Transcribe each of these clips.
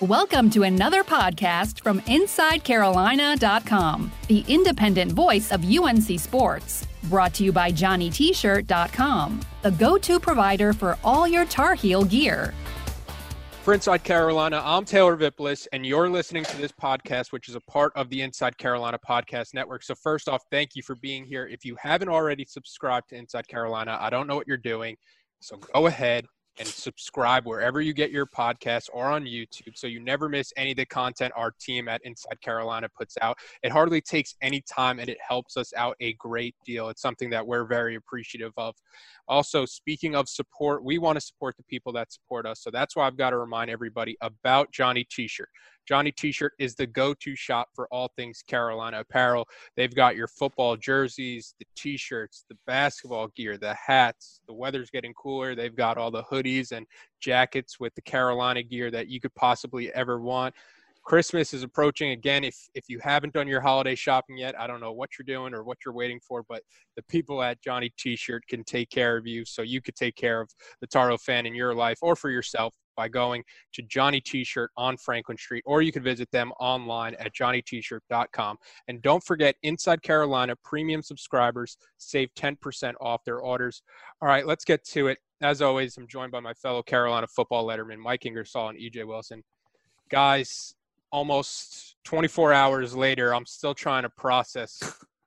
Welcome to another podcast from InsideCarolina.com, the independent voice of UNC sports. Brought to you by JohnnyTShirt.com, the go-to provider for all your Tar Heel gear. For Inside Carolina, I'm Taylor Viplis, and you're listening to this podcast, which is a part of the Inside Carolina Podcast Network. So first off, thank you for being here. If you haven't already subscribed to Inside Carolina, I don't know what you're doing, so go ahead and subscribe wherever you get your podcasts or on YouTube so you never miss any of the content our team at Inside Carolina puts out. It hardly takes any time, and it helps us out a great deal. It's something that we're very appreciative of. Also, speaking of support, we want to support the people that support us, so that's why I've got to remind everybody about Johnny T-Shirt. Johnny T-Shirt is the go-to shop for all things Carolina apparel. They've got your football jerseys, the T-shirts, the basketball gear, the hats. The weather's getting cooler. They've got all the hoodies and jackets with the Carolina gear that you could possibly ever want. Christmas is approaching. Again, if you haven't done your holiday shopping yet, I don't know what you're doing or what you're waiting for, but the people at Johnny T-Shirt can take care of you, so you could take care of the Tar Heel fan in your life or for yourself by going to Johnny T-Shirt on Franklin Street, or you can visit them online at JohnnyTShirt.com. And don't forget, Inside Carolina premium subscribers save 10% off their orders. All right, let's get to it. As always, I'm joined by my fellow Carolina football letterman, Mike Ingersoll and E.J. Wilson. Guys, almost 24 hours later, I'm still trying to process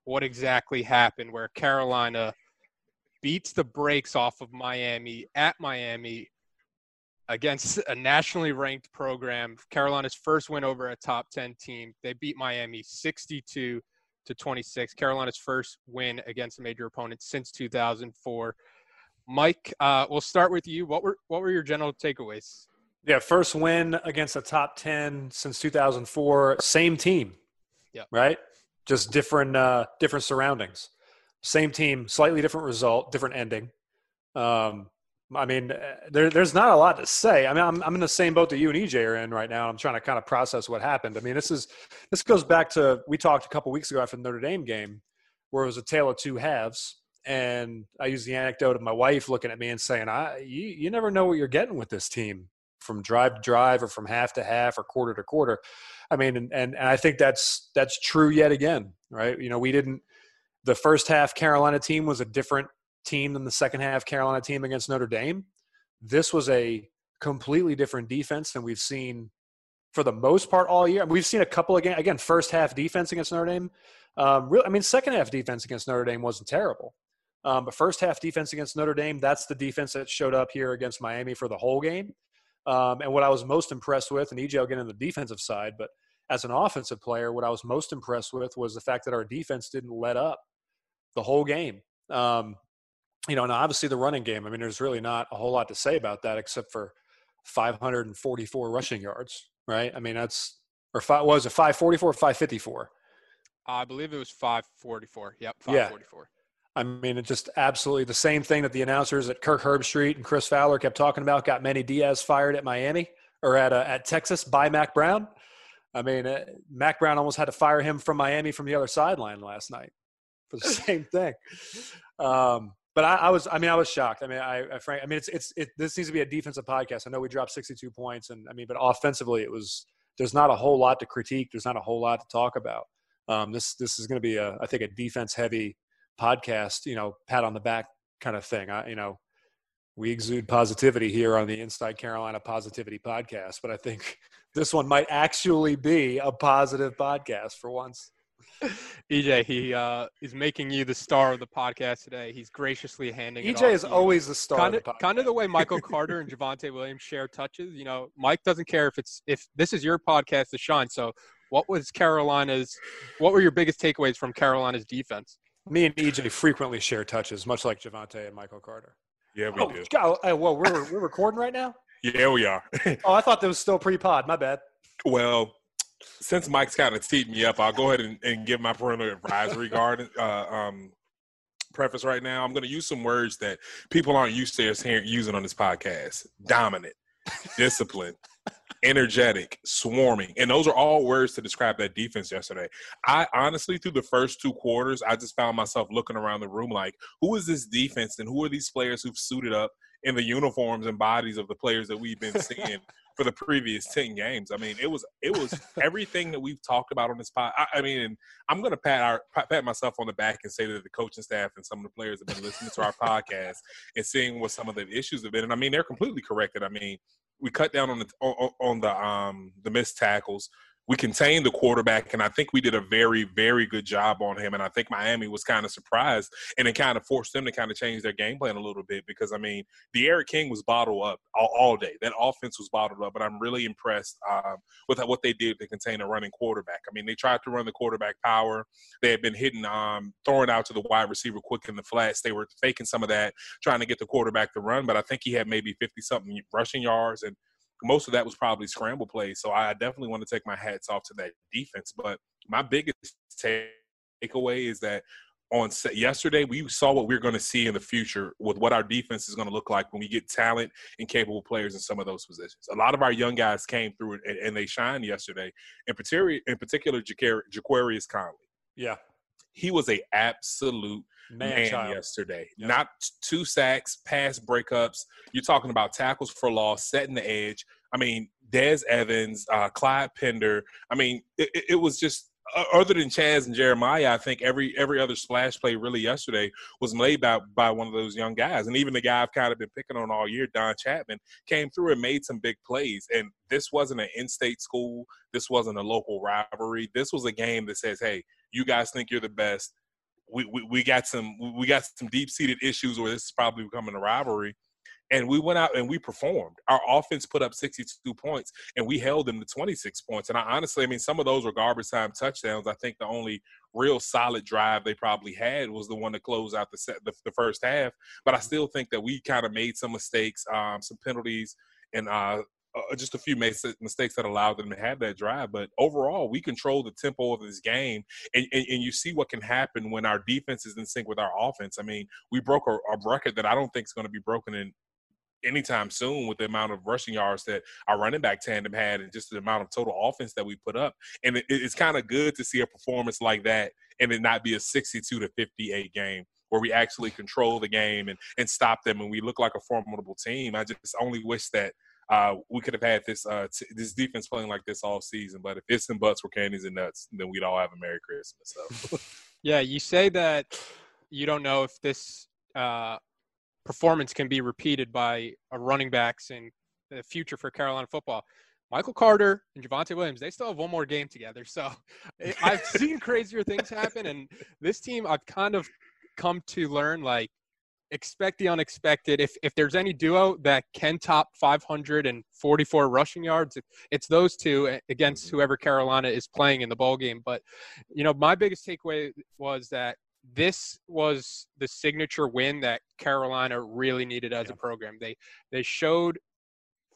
what exactly happened where Carolina beats the brakes off of Miami at Miami against a nationally ranked program. Carolina's first win over a top 10 team. They beat Miami 62-26. Carolina's first win against a major opponent since 2004. Mike, we'll start with you. What were your general takeaways? Yeah, first win against a top 10 since 2004, same team, yeah, right? Just different surroundings. Same team, slightly different result, different ending. I mean, there's not a lot to say. I mean, I'm in the same boat that you and EJ are in right now. I'm trying to kind of process what happened. I mean, this goes back to, we talked a couple weeks ago after the Notre Dame game where it was a tale of two halves. And I used the anecdote of my wife looking at me and saying, you never know what you're getting with this team. From drive to drive or from half to half or quarter to quarter. I mean, and I think that's true yet again, right? You know, the first half Carolina team was a different team than the second half Carolina team against Notre Dame. This was a completely different defense than we've seen for the most part all year. I mean, we've seen a couple of games, again, first half defense against Notre Dame. Second half defense against Notre Dame wasn't terrible. But first half defense against Notre Dame, that's the defense that showed up here against Miami for the whole game. And what I was most impressed with, and EJ will get into the defensive side, but as an offensive player, what I was most impressed with was the fact that our defense didn't let up the whole game. And obviously the running game, I mean, there's really not a whole lot to say about that except for 544 rushing yards, right? I mean, was it 544 or 554? I believe it was 544. Yep, 544. Yeah. I mean, it's just absolutely the same thing that the announcers at Kirk Herbstreit and Chris Fowler kept talking about. Got Manny Diaz fired at Miami or at Texas by Mack Brown. I mean, Mack Brown almost had to fire him from Miami from the other sideline last night for the same thing. But I was shocked. I mean, this needs to be a defensive podcast. I know we dropped 62 points, but offensively, there's not a whole lot to critique. There's not a whole lot to talk about. This is going to be I think a defense heavy podcast, pat on the back kind of thing. We exude positivity here on the Inside Carolina Positivity Podcast, but I think this one might actually be a positive podcast for once. EJ, he is making you the star of the podcast today. He's graciously handing it off. EJ is always the star of the podcast. Kind of the way Michael Carter and Javonte Williams share touches. Mike doesn't care if this is your podcast to shine. So what were your biggest takeaways from Carolina's defense? Me and EJ frequently share touches, much like Javonte and Michael Carter. Yeah, we do. Well, we're recording right now? Yeah, we are. Oh, I thought that was still pre-pod. My bad. Well, since Mike's kind of teed me up, I'll go ahead and give my parental advisory preface right now. I'm going to use some words that people aren't used to us using on this podcast. Dominant, discipline, energetic, swarming. And those are all words to describe that defense yesterday. I honestly, through the first two quarters, I just found myself looking around the room like, who is this defense and who are these players who've suited up in the uniforms and bodies of the players that we've been seeing for the previous 10 games. I mean, it was everything that we've talked about on this pod. I mean, and I'm going to pat myself on the back and say that the coaching staff and some of the players have been listening to our podcast and seeing what some of the issues have been. And I mean, they're completely corrected. I mean, we cut down on the missed tackles. We contained the quarterback, and I think we did a very, very good job on him. And I think Miami was kind of surprised, and it kind of forced them to kind of change their game plan a little bit because, I mean, D'Eriq King was bottled up all day. That offense was bottled up, but I'm really impressed with what they did to contain a running quarterback. I mean, they tried to run the quarterback power. They had been hitting, throwing out to the wide receiver quick in the flats. They were faking some of that, trying to get the quarterback to run, but I think he had maybe 50-something rushing yards, and most of that was probably scramble plays, so I definitely want to take my hats off to that defense. But my biggest takeaway is that on yesterday we saw what we're going to see in the future with what our defense is going to look like when we get talent and capable players in some of those positions. A lot of our young guys came through and they shined yesterday, in particular Jaquarius Conley. Yeah. He was an absolute man yesterday. Yep. Not 2 sacks, pass breakups. You're talking about tackles for loss, setting the edge. I mean, Dez Evans, Clyde Pender. I mean, it was just other than Chazz and Jeremiah, I think every other splash play really yesterday was made by one of those young guys. And even the guy I've kind of been picking on all year, Don Chapman, came through and made some big plays. And this wasn't an in-state school. This wasn't a local rivalry. This was a game that says, hey, you guys think you're the best. We got some deep-seated issues where this is probably becoming a rivalry. And we went out and we performed. Our offense put up 62 points, and we held them to 26 points. And I mean, some of those were garbage time touchdowns. I think the only real solid drive they probably had was the one to close out the first half. But I still think that we kind of made some mistakes, some penalties, and just a few mistakes that allowed them to have that drive. But overall, we control the tempo of this game, and you see what can happen when our defense is in sync with our offense. I mean, we broke a record that I don't think is going to be broken in anytime soon with the amount of rushing yards that our running back tandem had and just the amount of total offense that we put up. And it's kind of good to see a performance like that and it not be a 62-58 game, where we actually control the game and stop them and we look like a formidable team. I just only wish that we could have had this defense playing like this all season. But if ifs and buts were candies and nuts, then we'd all have a Merry Christmas. So. Yeah, you say that you don't know if this performance can be repeated by running backs in the future for Carolina football. Michael Carter and Javonte Williams, they still have one more game together. So I've seen crazier things happen. And this team, I've kind of come to learn, like, expect the unexpected. If there's any duo that can top 544 rushing yards, it's those two against whoever Carolina is playing in the bowl game. But, you know, my biggest takeaway was that this was the signature win that Carolina really needed as a program. They showed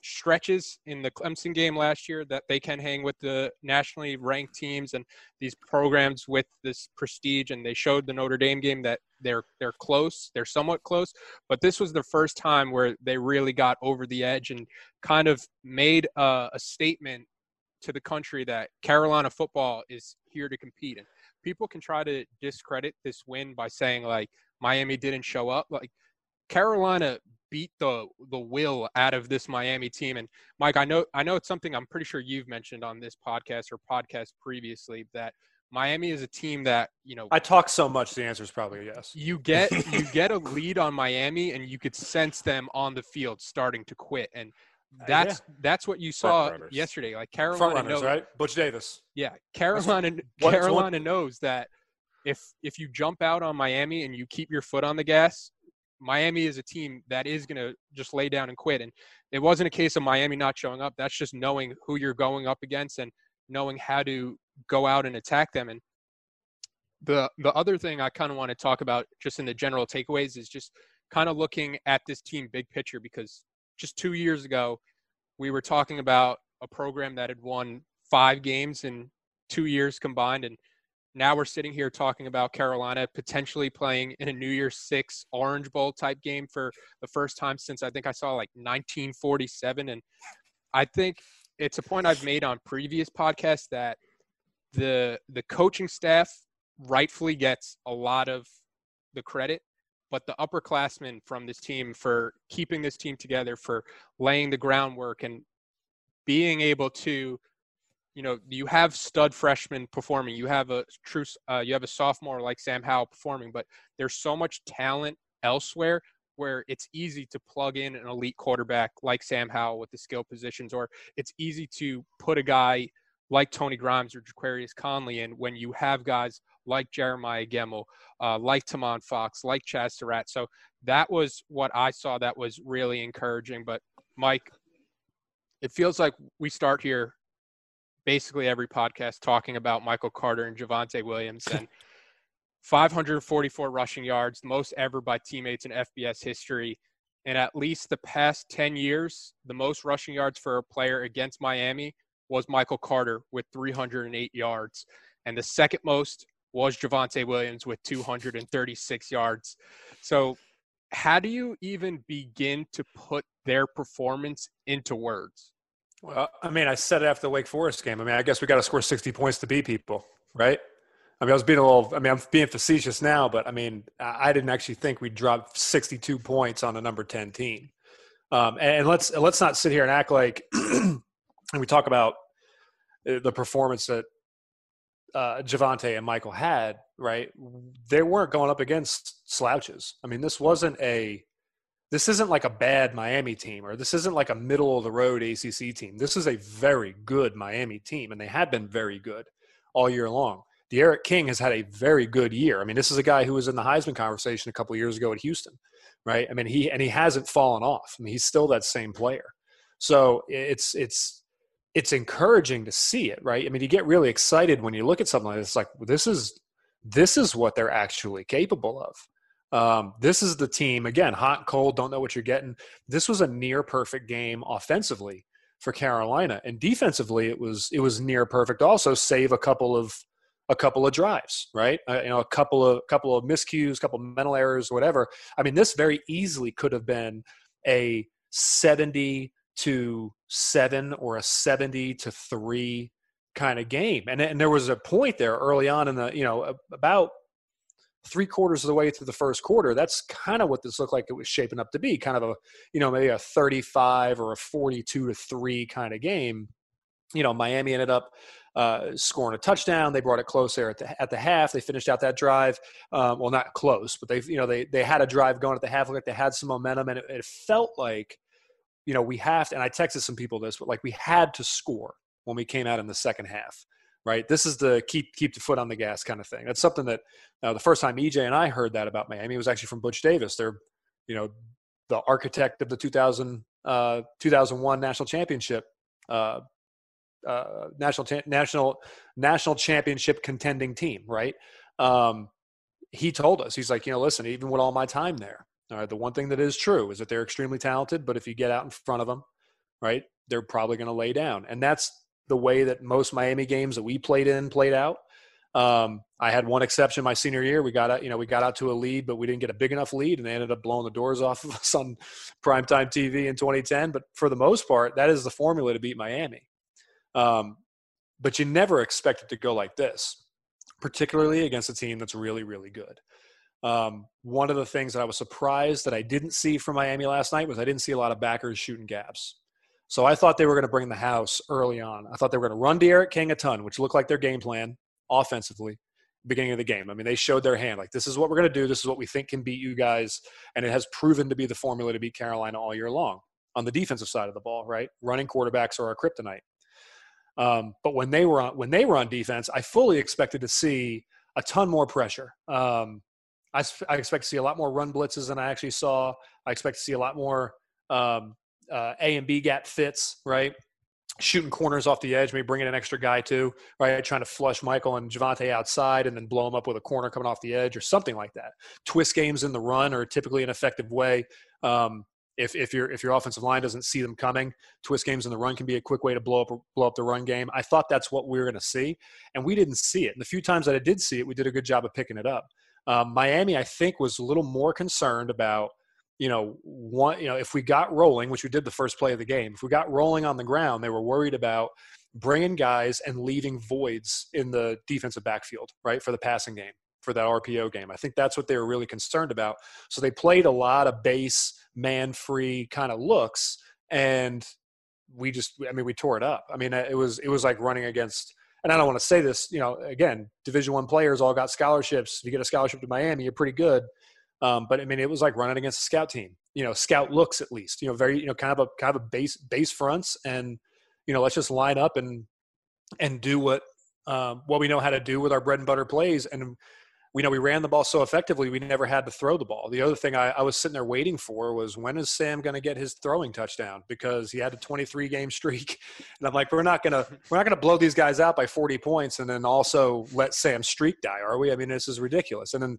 stretches in the Clemson game last year that they can hang with the nationally ranked teams and these programs with this prestige, and they showed the Notre Dame game that they're close, they're somewhat close, but this was the first time where they really got over the edge and kind of made a statement to the country that Carolina football is here to compete. And people can try to discredit this win by saying, like, Miami didn't show up. Like, Carolina beat the will out of this Miami team. And Mike, I know it's something I'm pretty sure you've mentioned on this podcast or podcast previously, that Miami is a team that, you know, I talk so much, the answer is probably yes. You get a lead on Miami and you could sense them on the field starting to quit. And that's what you saw yesterday. Like, Carolina knows, right? Butch Davis. Yeah. Carolina knows that if you jump out on Miami and you keep your foot on the gas, Miami is a team that is going to just lay down and quit. And it wasn't a case of Miami not showing up. That's just knowing who you're going up against and knowing how to go out and attack them. And the other thing I kind of want to talk about just in the general takeaways is just kind of looking at this team big picture, because just 2 years ago, we were talking about a program that had won 5 games in 2 years combined, and now we're sitting here talking about Carolina potentially playing in a New Year's 6 Orange Bowl type game for the first time since I think I saw like 1947. And I think it's a point I've made on previous podcasts that the coaching staff rightfully gets a lot of the credit, but the upperclassmen from this team for keeping this team together, for laying the groundwork and being able to, you know, you have stud freshmen performing. You have a true, you have a sophomore like Sam Howell performing, but there's so much talent elsewhere where it's easy to plug in an elite quarterback like Sam Howell with the skill positions, or it's easy to put a guy like Tony Grimes or Jaquarius Conley in when you have guys like Jeremiah Gemmel, like Tomon Fox, like Chazz Surratt. So that was what I saw that was really encouraging. But Mike, it feels like we start here basically every podcast talking about Michael Carter and Javonte Williams and 544 rushing yards, most ever by teammates in FBS history. And at least the past 10 years, the most rushing yards for a player against Miami was Michael Carter with 308 yards. And the second most was Javonte Williams with 236 yards. So how do you even begin to put their performance into words? Well, I mean, I said it after the Wake Forest game. I mean, I guess we got to score 60 points to beat people, right? I mean, I was being a little – I mean, I'm being facetious now, but, I mean, I didn't actually think we'd drop 62 points on a number 10 team. And let's not sit here and act like – and we talk about the performance that Javonte and Michael had, right? They weren't going up against slouches. I mean, this wasn't a – this isn't like a bad Miami team, or this isn't like a middle-of-the-road ACC team. This is a very good Miami team, and they have been very good all year long. D'Eriq King has had a very good year. I mean, this is a guy who was in the Heisman conversation a couple of years ago at Houston, right? I mean, he hasn't fallen off. I mean, he's still that same player. So it's encouraging to see it, right? I mean, you get really excited when you look at something like this. It's like, well, this is what they're actually capable of. This is the team, again, hot and cold, don't know what you're getting. This was a near-perfect game offensively for Carolina. And defensively, it was near-perfect also, save a couple of drives, right? A couple of miscues, a couple of mental errors, whatever. I mean, this very easily could have been a 70-7 or a 70-3 kind of game. And there was a point there early on in the, you know, about – 3/4 of the way through the first quarter, that's kind of what this looked like it was shaping up to be, kind of a, you know, maybe a 35 or a 42-3 kind of game. You know, Miami ended up scoring a touchdown. They brought it close there at the half. They finished out that drive. Well, not close, but they had a drive going at the half. Like they had some momentum, and it felt like, you know, we have to, and I texted some people this, but like we had to score when we came out in the second half. Right, this is the keep the foot on the gas kind of thing. That's something that the first time EJ and I heard that about Miami was actually from Butch Davis. They're, you know, the architect of the 2001 national championship, national championship contending team. Right, he told us, he's like, you know, listen, even with all my time there, all right, the one thing that is true is that they're extremely talented, but if you get out in front of them, right, they're probably going to lay down, and that's the way that most Miami games that we played out. I had one exception my senior year. We got out to a lead, but we didn't get a big enough lead, and they ended up blowing the doors off of us on primetime TV in 2010. But for the most part, that is the formula to beat Miami. But you never expect it to go like this, particularly against a team that's really, really good. One of the things that I was surprised that I didn't see from Miami last night was I didn't see a lot of backers shooting gaps. So I thought they were going to bring the house early on. I thought they were going to run D'Eriq King a ton, which looked like their game plan offensively, beginning of the game. I mean, they showed their hand. Like, this is what we're going to do. This is what we think can beat you guys. And it has proven to be the formula to beat Carolina all year long on the defensive side of the ball, right? Running quarterbacks are our kryptonite. But when they were on defense, I fully expected to see a ton more pressure. I expect to see a lot more run blitzes than I actually saw. I expect to see a lot more A and B gap fits, right? shooting corners off the edge, maybe bringing an extra guy too, right? Trying to flush Michael and Javonte outside and then blow them up with a corner coming off the edge or something like that. Twist games in the run are typically an effective way. If your offensive line doesn't see them coming, twist games in the run can be a quick way to blow up the run game. I thought that's what we were going to see, and we didn't see it. And the few times that I did see it, we did a good job of picking it up. Miami, I think, was a little more concerned about, if we got rolling, which we did the first play of the game, if we got rolling on the ground, they were worried about bringing guys and leaving voids in the defensive backfield, right, for the passing game, for that RPO game. I think that's what they were really concerned about. So they played a lot of base, man-free kind of looks, and we tore it up. I mean, it was like running against – and I don't want to say this, again, Division I players all got scholarships. If you get a scholarship to Miami, you're pretty good. But it was like running against a scout team, scout looks at least, very, kind of a base fronts and, let's just line up and do what we know how to do with our bread and butter plays. And we ran the ball so effectively, we never had to throw the ball. The other thing I was sitting there waiting for was, when is Sam going to get his throwing touchdown? Because he had a 23-game streak. And I'm like, we're not going to blow these guys out by 40 points and then also let Sam's streak die, are we? I mean, this is ridiculous. And then,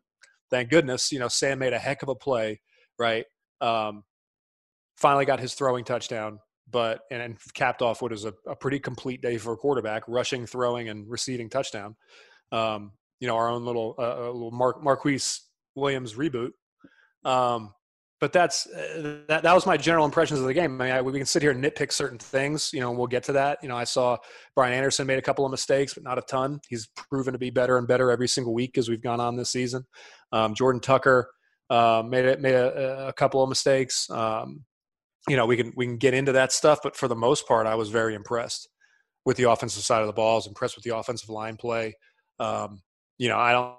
thank goodness, Sam made a heck of a play, right? Finally got his throwing touchdown, and capped off what is a pretty complete day for a quarterback, rushing, throwing, and receiving touchdown. Our own little Marquise Williams reboot. But that's that was my general impressions of the game. I mean, we can sit here and nitpick certain things, and we'll get to that. I saw Brian Anderson made a couple of mistakes, but not a ton. He's proven to be better and better every single week as we've gone on this season. Jordan Tucker made a couple of mistakes. We can get into that stuff, but for the most part, I was very impressed with the offensive side of the ball. I was impressed with the offensive line play. I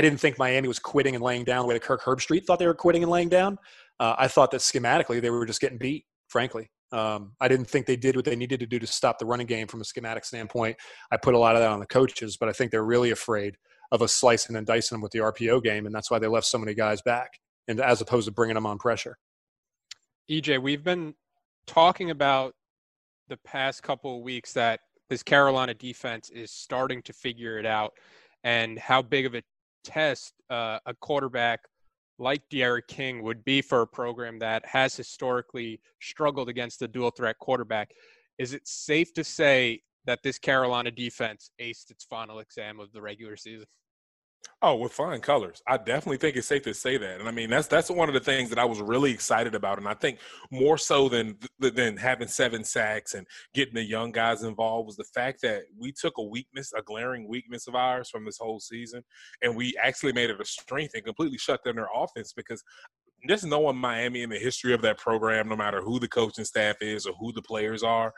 didn't think Miami was quitting and laying down the way that Kirk Herbstreit thought they were quitting and laying down. I thought that schematically they were just getting beat, frankly. I didn't think they did what they needed to do to stop the running game from a schematic standpoint. I put a lot of that on the coaches, but I think they're really afraid of us slicing and dicing them with the RPO game, and that's why they left so many guys back, and as opposed to bringing them on pressure. EJ, we've been talking about the past couple of weeks that this Carolina defense is starting to figure it out, and how big of a test a quarterback like D'Eriq King would be for a program that has historically struggled against the dual threat quarterback. Is it safe to say that this Carolina defense aced its final exam of the regular season? Oh, with flying colors. I definitely think it's safe to say that. And I mean, that's one of the things that I was really excited about. And I think more so than having 7 sacks and getting the young guys involved was the fact that we took a glaring weakness of ours from this whole season, and we actually made it a strength and completely shut down their offense, because there's no one Miami in the history of that program, no matter who the coaching staff is or who the players are,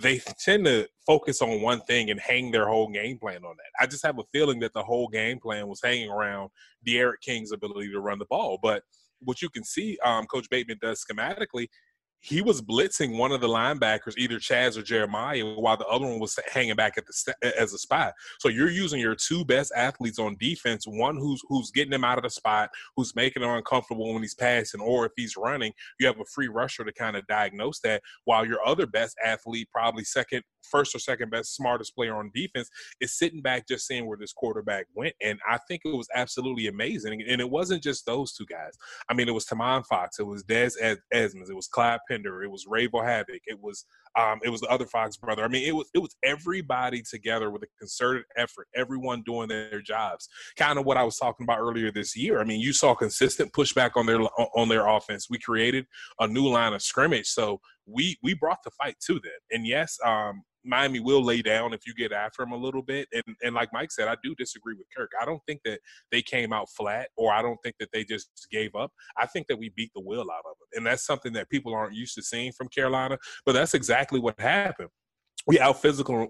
they tend to focus on one thing and hang their whole game plan on that. I just have a feeling that the whole game plan was hanging around D'Eriq King's ability to run the ball. But what you can see Coach Bateman does schematically, he was blitzing one of the linebackers, either Chazz or Jeremiah, while the other one was hanging back as a spy. So you're using your two best athletes on defense, one who's getting him out of the spot, who's making him uncomfortable when he's passing, or if he's running, you have a free rusher to kind of diagnose that, while your other best athlete, probably first or second best, smartest player on defense, is sitting back just seeing where this quarterback went. And I think it was absolutely amazing. And it wasn't just those two guys. I mean, it was Tomon Fox, it was Dez Evans, it was Clyde Pender, it was Rayville Havoc, it was the other Fox brother. I mean, it was everybody together with a concerted effort, everyone doing their jobs. Kind of what I was talking about earlier this year. I mean, you saw consistent pushback on their offense. We created a new line of scrimmage, so we brought the fight to them. And yes, Miami will lay down if you get after him a little bit. And like Mike said, I do disagree with Kirk. I don't think that they came out flat, or I don't think that they just gave up. I think that we beat the will out of them. And that's something that people aren't used to seeing from Carolina, but that's exactly what happened. We out-physical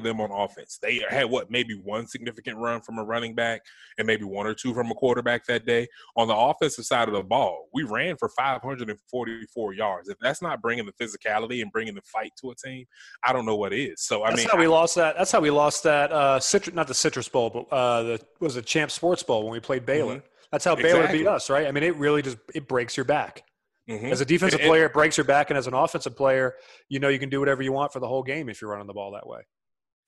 them on offense. They had, maybe one significant run from a running back and maybe one or two from a quarterback that day. On the offensive side of the ball, we ran for 544 yards. If that's not bringing the physicality and bringing the fight to a team, I don't know what is. So, That's how we lost that not the Citrus Bowl, but was the Champ Sports Bowl when we played Baylor. Mm-hmm. That's how Baylor beat us, right? I mean, it really just breaks your back. Mm-hmm. As a defensive player, it breaks your back, and as an offensive player, you know you can do whatever you want for the whole game if you're running the ball that way.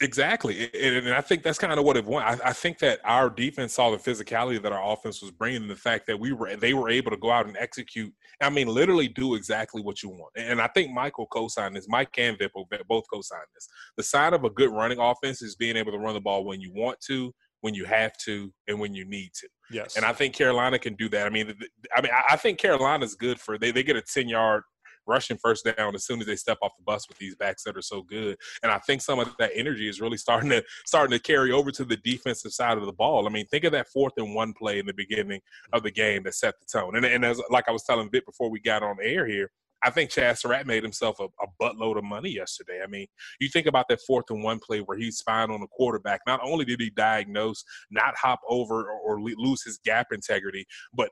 Exactly. And I think that's kind of what it went. I think that our defense saw the physicality that our offense was bringing, and the fact that they were able to go out and execute. I mean, literally do exactly what you want. And I think Michael co-signed this. Mike and Vippo both co-signed this. The sign of a good running offense is being able to run the ball when you want to, when you have to, and when you need to. Yes. And I think Carolina can do that. I mean, I think Carolina's good for they get a 10-yard rushing first down as soon as they step off the bus with these backs that are so good. And I think some of that energy is really starting to carry over to the defensive side of the ball. I mean, think of that 4th-and-1 play in the beginning of the game that set the tone. And as like I was telling Vic before we got on air here, I think Chazz Surratt made himself a buttload of money yesterday. I mean, you think about that 4th-and-1 play where he's spying on the quarterback. Not only did he diagnose, not hop over or lose his gap integrity, but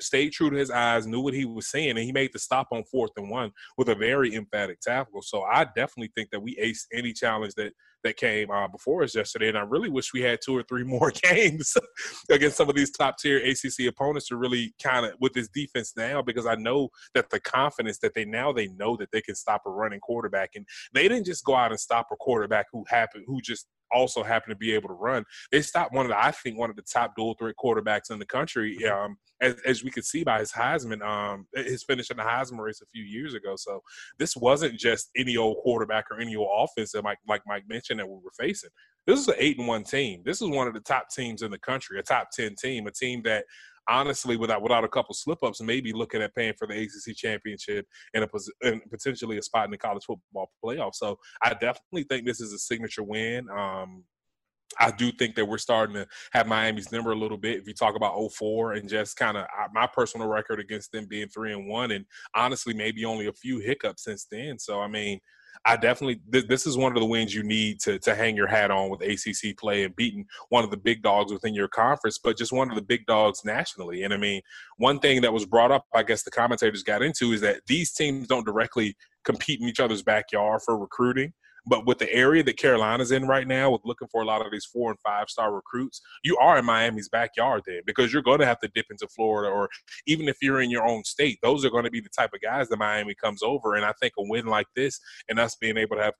stayed true to his eyes, knew what he was seeing, and he made the stop on 4th-and-1 with a very emphatic tackle. So I definitely think that we aced any challenge that came before us yesterday, and I really wish we had 2 or 3 more games against some of these top-tier ACC opponents to really kind of with this defense now, because I know that the confidence that they know that they can stop a running quarterback, and they didn't just go out and stop a quarterback who just also happened to be able to run. They stopped one of the top dual threat quarterbacks in the country, as we could see by his Heisman, his finish in the Heisman race a few years ago. So this wasn't just any old quarterback or any old offense that like Mike mentioned that we were facing. This is an 8-1 team. This is one of the top teams in the country, a top 10 team, a team that honestly, without a couple slip-ups, maybe looking at paying for the ACC championship and potentially a spot in the college football playoff. So I definitely think this is a signature win. I do think that we're starting to have Miami's number a little bit. If you talk about 04 and just kind of my personal record against them being 3-1, and honestly, maybe only a few hiccups since then. So, I mean, I definitely – this is one of the wins you need to hang your hat on with ACC play and beating one of the big dogs within your conference, but just one of the big dogs nationally. And, I mean, one thing that was brought up, I guess the commentators got into, is that these teams don't directly compete in each other's backyard for recruiting. But with the area that Carolina's in right now, with looking for a lot of these 4- and 5-star recruits, you are in Miami's backyard then, because you're going to have to dip into Florida, or even if you're in your own state, those are going to be the type of guys that Miami comes over. And I think a win like this and us being able to have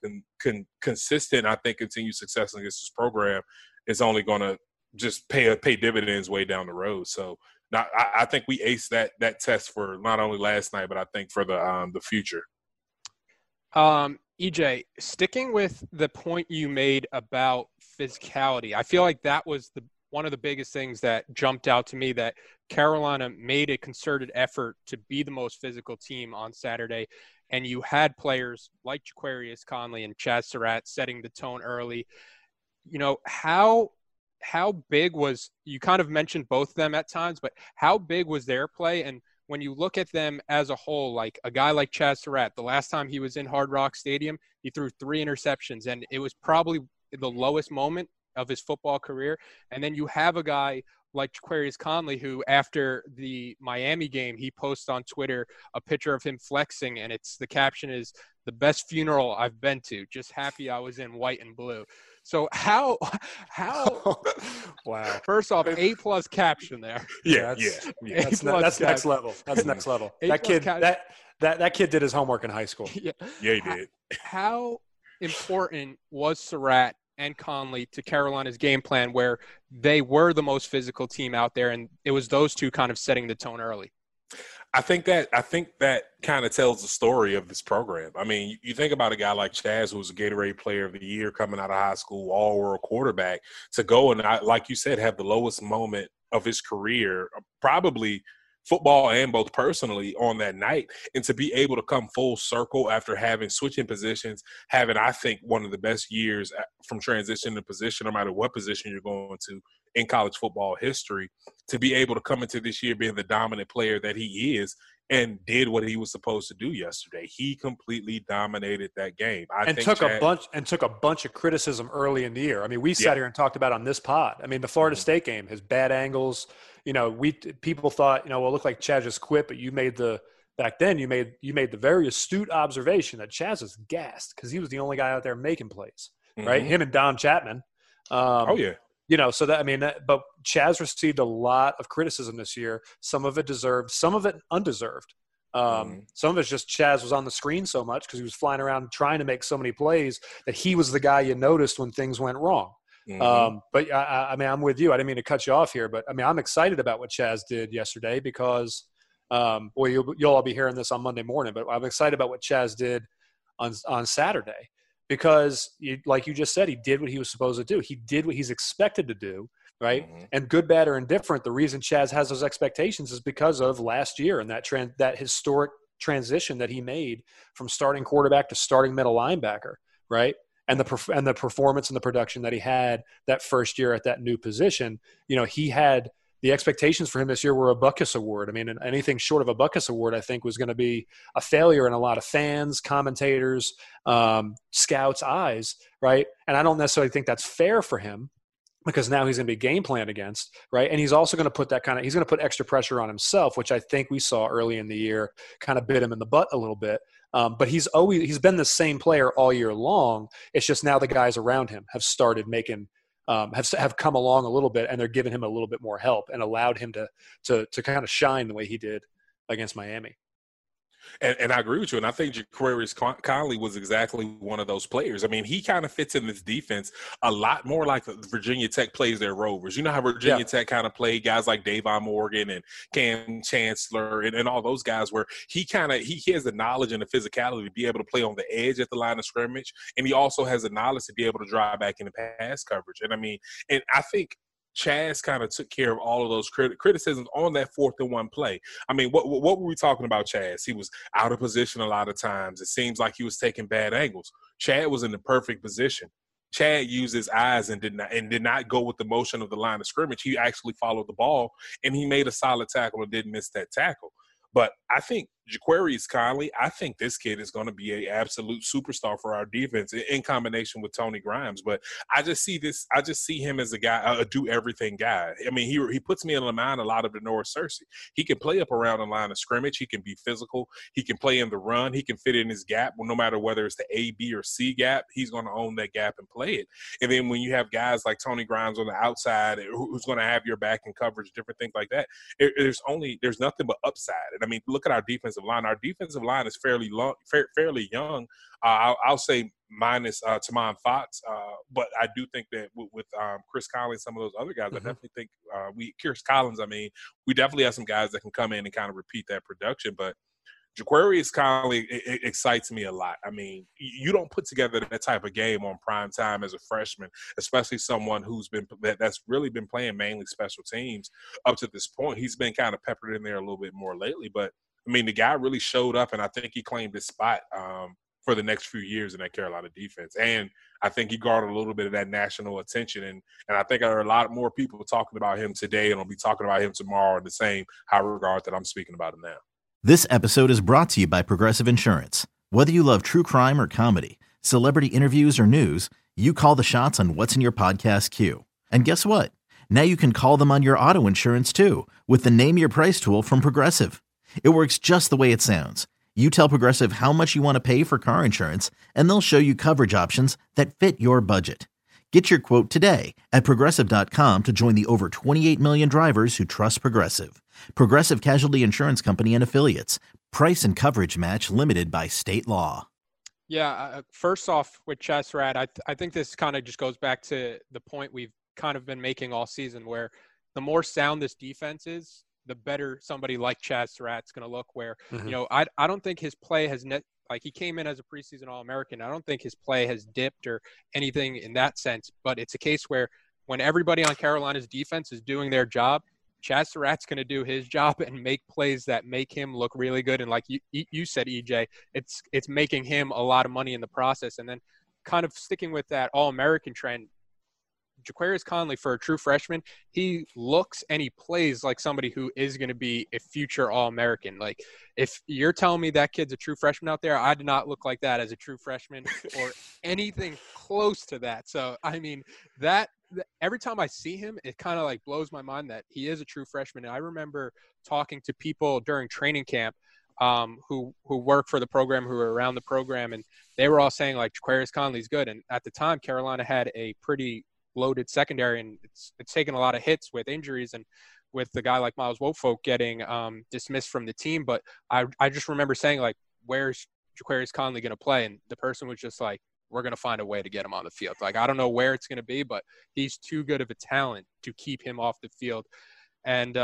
consistent, I think, continued success against this program is only going to just pay dividends way down the road. So now, I think we aced that test for not only last night, but I think for the future. EJ, sticking with the point you made about physicality, I feel like that was one of the biggest things that jumped out to me, that Carolina made a concerted effort to be the most physical team on Saturday, and you had players like Jaquarius Conley and Chazz Surratt setting the tone early. You know, how big was – you kind of mentioned both of them at times, but how big was their play? And when you look at them as a whole, like a guy like Chazz Surratt, the last time he was in Hard Rock Stadium, he threw 3 interceptions, and it was probably the lowest moment of his football career. And then you have a guy like Jaquarius Conley, who after the Miami game, he posts on Twitter a picture of him flexing, and the caption is, "The best funeral I've been to, just happy I was in white and blue." So how wow. First off, A+ caption there. Yeah. That's next level. That's next level. That kid did his homework in high school. Yeah, he did. How important was Surratt and Conley to Carolina's game plan, where they were the most physical team out there, and it was those two kind of setting the tone early? I think that kind of tells the story of this program. I mean, you think about a guy like Chazz, who was a Gatorade Player of the Year coming out of high school, all-world quarterback, to go and, like you said, have the lowest moment of his career, probably football and both personally, on that night, and to be able to come full circle after switching positions, having, I think, one of the best years from transition to position, no matter what position you're going to, in college football history, to be able to come into this year being the dominant player that he is, and did what he was supposed to do yesterday. He completely dominated that game. I think took a bunch of criticism early in the year. I mean, we sat here and talked about on this pod. I mean, the Florida State game, his bad angles. You know, people thought, you know, well, it looked like Chazz just quit, but back then you made the very astute observation that Chazz was gassed because he was the only guy out there making plays, right? Him and Don Chapman. You know, so but Chazz received a lot of criticism this year. Some of it deserved, some of it undeserved. Some of it's just Chazz was on the screen so much because he was flying around trying to make so many plays that he was the guy you noticed when things went wrong. Mm-hmm. But I mean, I'm with you. I didn't mean to cut you off here, but I mean, I'm excited about what Chazz did yesterday because, boy, you'll all be hearing this on Monday morning, but I'm excited about what Chazz did on Saturday because, like you just said, he did what he was supposed to do. He did what he's expected to do. Right. Mm-hmm. And good, bad, or indifferent, the reason Chazz has those expectations is because of last year and that historic transition that he made from starting quarterback to starting middle linebacker. Right. And the performance and the production that he had that first year at that new position. You know, he had the expectations for him this year were a Buckus Award. I mean, anything short of a Buckus Award, I think, was going to be a failure in a lot of fans, commentators, scouts' eyes. Right. And I don't necessarily think that's fair for him, because now he's going to be game planned against, right? And he's also going to put he's going to put extra pressure on himself, which I think we saw early in the year kind of bit him in the butt a little bit. But he's been the same player all year long. It's just now the guys around him have started making have come along a little bit, and they're giving him a little bit more help and allowed him to kind of shine the way he did against Miami. And I agree with you. And I think Jaquarius Conley was exactly one of those players. I mean, he kind of fits in this defense a lot more like Virginia Tech plays their Rovers. You know how Virginia Tech kind of played guys like Davon Morgan and Cam Chancellor and all those guys where he has the knowledge and the physicality to be able to play on the edge at the line of scrimmage. And he also has the knowledge to be able to drive back into pass coverage. And I mean, and I think Chazz kind of took care of all of those criticisms on that 4th-and-1 play. I mean, what were we talking about, Chazz? He was out of position a lot of times. It seems like he was taking bad angles. Chad was in the perfect position. Chad used his eyes and did not go with the motion of the line of scrimmage. He actually followed the ball, and he made a solid tackle and didn't miss that tackle. But I think Jaquarius Conley, I think this kid is going to be an absolute superstar for our defense in combination with Tony Grimes. But I just see him as a guy, a do-everything guy. I mean, he puts me in the mind a lot of Denoris Searcy. He can play up around the line of scrimmage. He can be physical. He can play in the run. He can fit in his gap. Well, no matter whether it's the A, B, or C gap, he's going to own that gap and play it. And then when you have guys like Tony Grimes on the outside who's going to have your back in coverage, different things like that, there's nothing but upside. And, I mean, look at our defensive line. Our defensive line is fairly young. I'll say minus Tomon Fox, but I do think that with Chris Collins, some of those other guys, mm-hmm. I definitely think we definitely have some guys that can come in and kind of repeat that production. But Jaquarius Conley excites me a lot. I mean, you don't put together that type of game on prime time as a freshman, especially someone that's really been playing mainly special teams up to this point. He's been kind of peppered in there a little bit more lately, but I mean, the guy really showed up, and I think he claimed his spot for the next few years in that Carolina defense. And I think he garnered a little bit of that national attention. And I think there are a lot more people talking about him today, and I'll be talking about him tomorrow in the same high regard that I'm speaking about him now. This episode is brought to you by Progressive Insurance. Whether you love true crime or comedy, celebrity interviews or news, you call the shots on what's in your podcast queue. And guess what? Now you can call them on your auto insurance, too, with the Name Your Price tool from Progressive. It works just the way it sounds. You tell Progressive how much you want to pay for car insurance, and they'll show you coverage options that fit your budget. Get your quote today at Progressive.com to join the over 28 million drivers who trust Progressive. Progressive Casualty Insurance Company and Affiliates. Price and coverage match limited by state law. Yeah, first off with Chazz Surratt, I think this kind of just goes back to the point we've kind of been making all season, where the more sound this defense is, the better somebody like Chazz Surratt's going to look, where, mm-hmm. you know, I don't think his play has he came in as a preseason All-American. I don't think his play has dipped or anything in that sense, but it's a case where when everybody on Carolina's defense is doing their job, Chazz Surratt's going to do his job and make plays that make him look really good. And like you said, EJ, it's making him a lot of money in the process. And then kind of sticking with that All-American trend, Jaquarius Conley, for a true freshman, he looks and he plays like somebody who is going to be a future All-American. Like, if you're telling me that kid's a true freshman out there, I did not look like that as a true freshman or anything close to that. So, I mean, that every time I see him, it kind of like blows my mind that he is a true freshman. And I remember talking to people during training camp who work for the program, who are around the program, and they were all saying, like, Jaquarius Conley's good. And at the time, Carolina had a pretty loaded secondary, and it's taken a lot of hits with injuries, and with the guy like Miles Wolfolk getting dismissed from the team. But I just remember saying, like, where's Jaquarius Conley going to play? And the person was just like, we're going to find a way to get him on the field. Like, I don't know where it's going to be, but he's too good of a talent to keep him off the field. And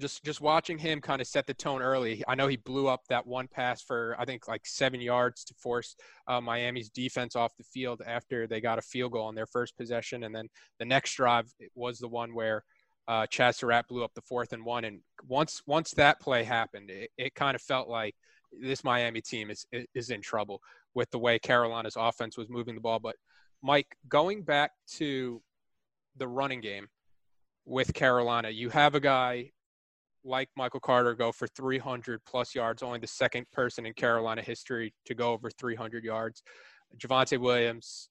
just watching him kind of set the tone early. I know he blew up that one pass for, I think, like 7 yards to force Miami's defense off the field after they got a field goal on their first possession. And then the next drive was the one where Chazz Surratt blew up the 4th and 1. And once that play happened, it kind of felt like this Miami team is in trouble with the way Carolina's offense was moving the ball. But, Mike, going back to the running game with Carolina, you have a guy like Michael Carter go for 300-plus yards, only the second person in Carolina history to go over 300 yards. Javonte Williams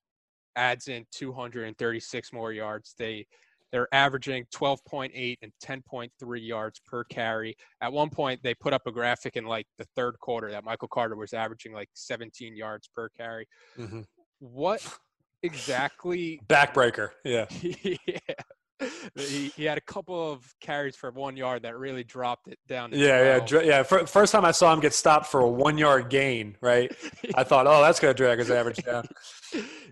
adds in 236 more yards. They're averaging 12.8 and 10.3 yards per carry. At one point, they put up a graphic in, like, the third quarter that Michael Carter was averaging, like, 17 yards per carry. Mm-hmm. What exactly – backbreaker, yeah. Yeah. He had a couple of carries for 1 yard that really dropped it down. Yeah. First time I saw him get stopped for a 1 yard gain, right? I thought, oh, that's going to drag his average down.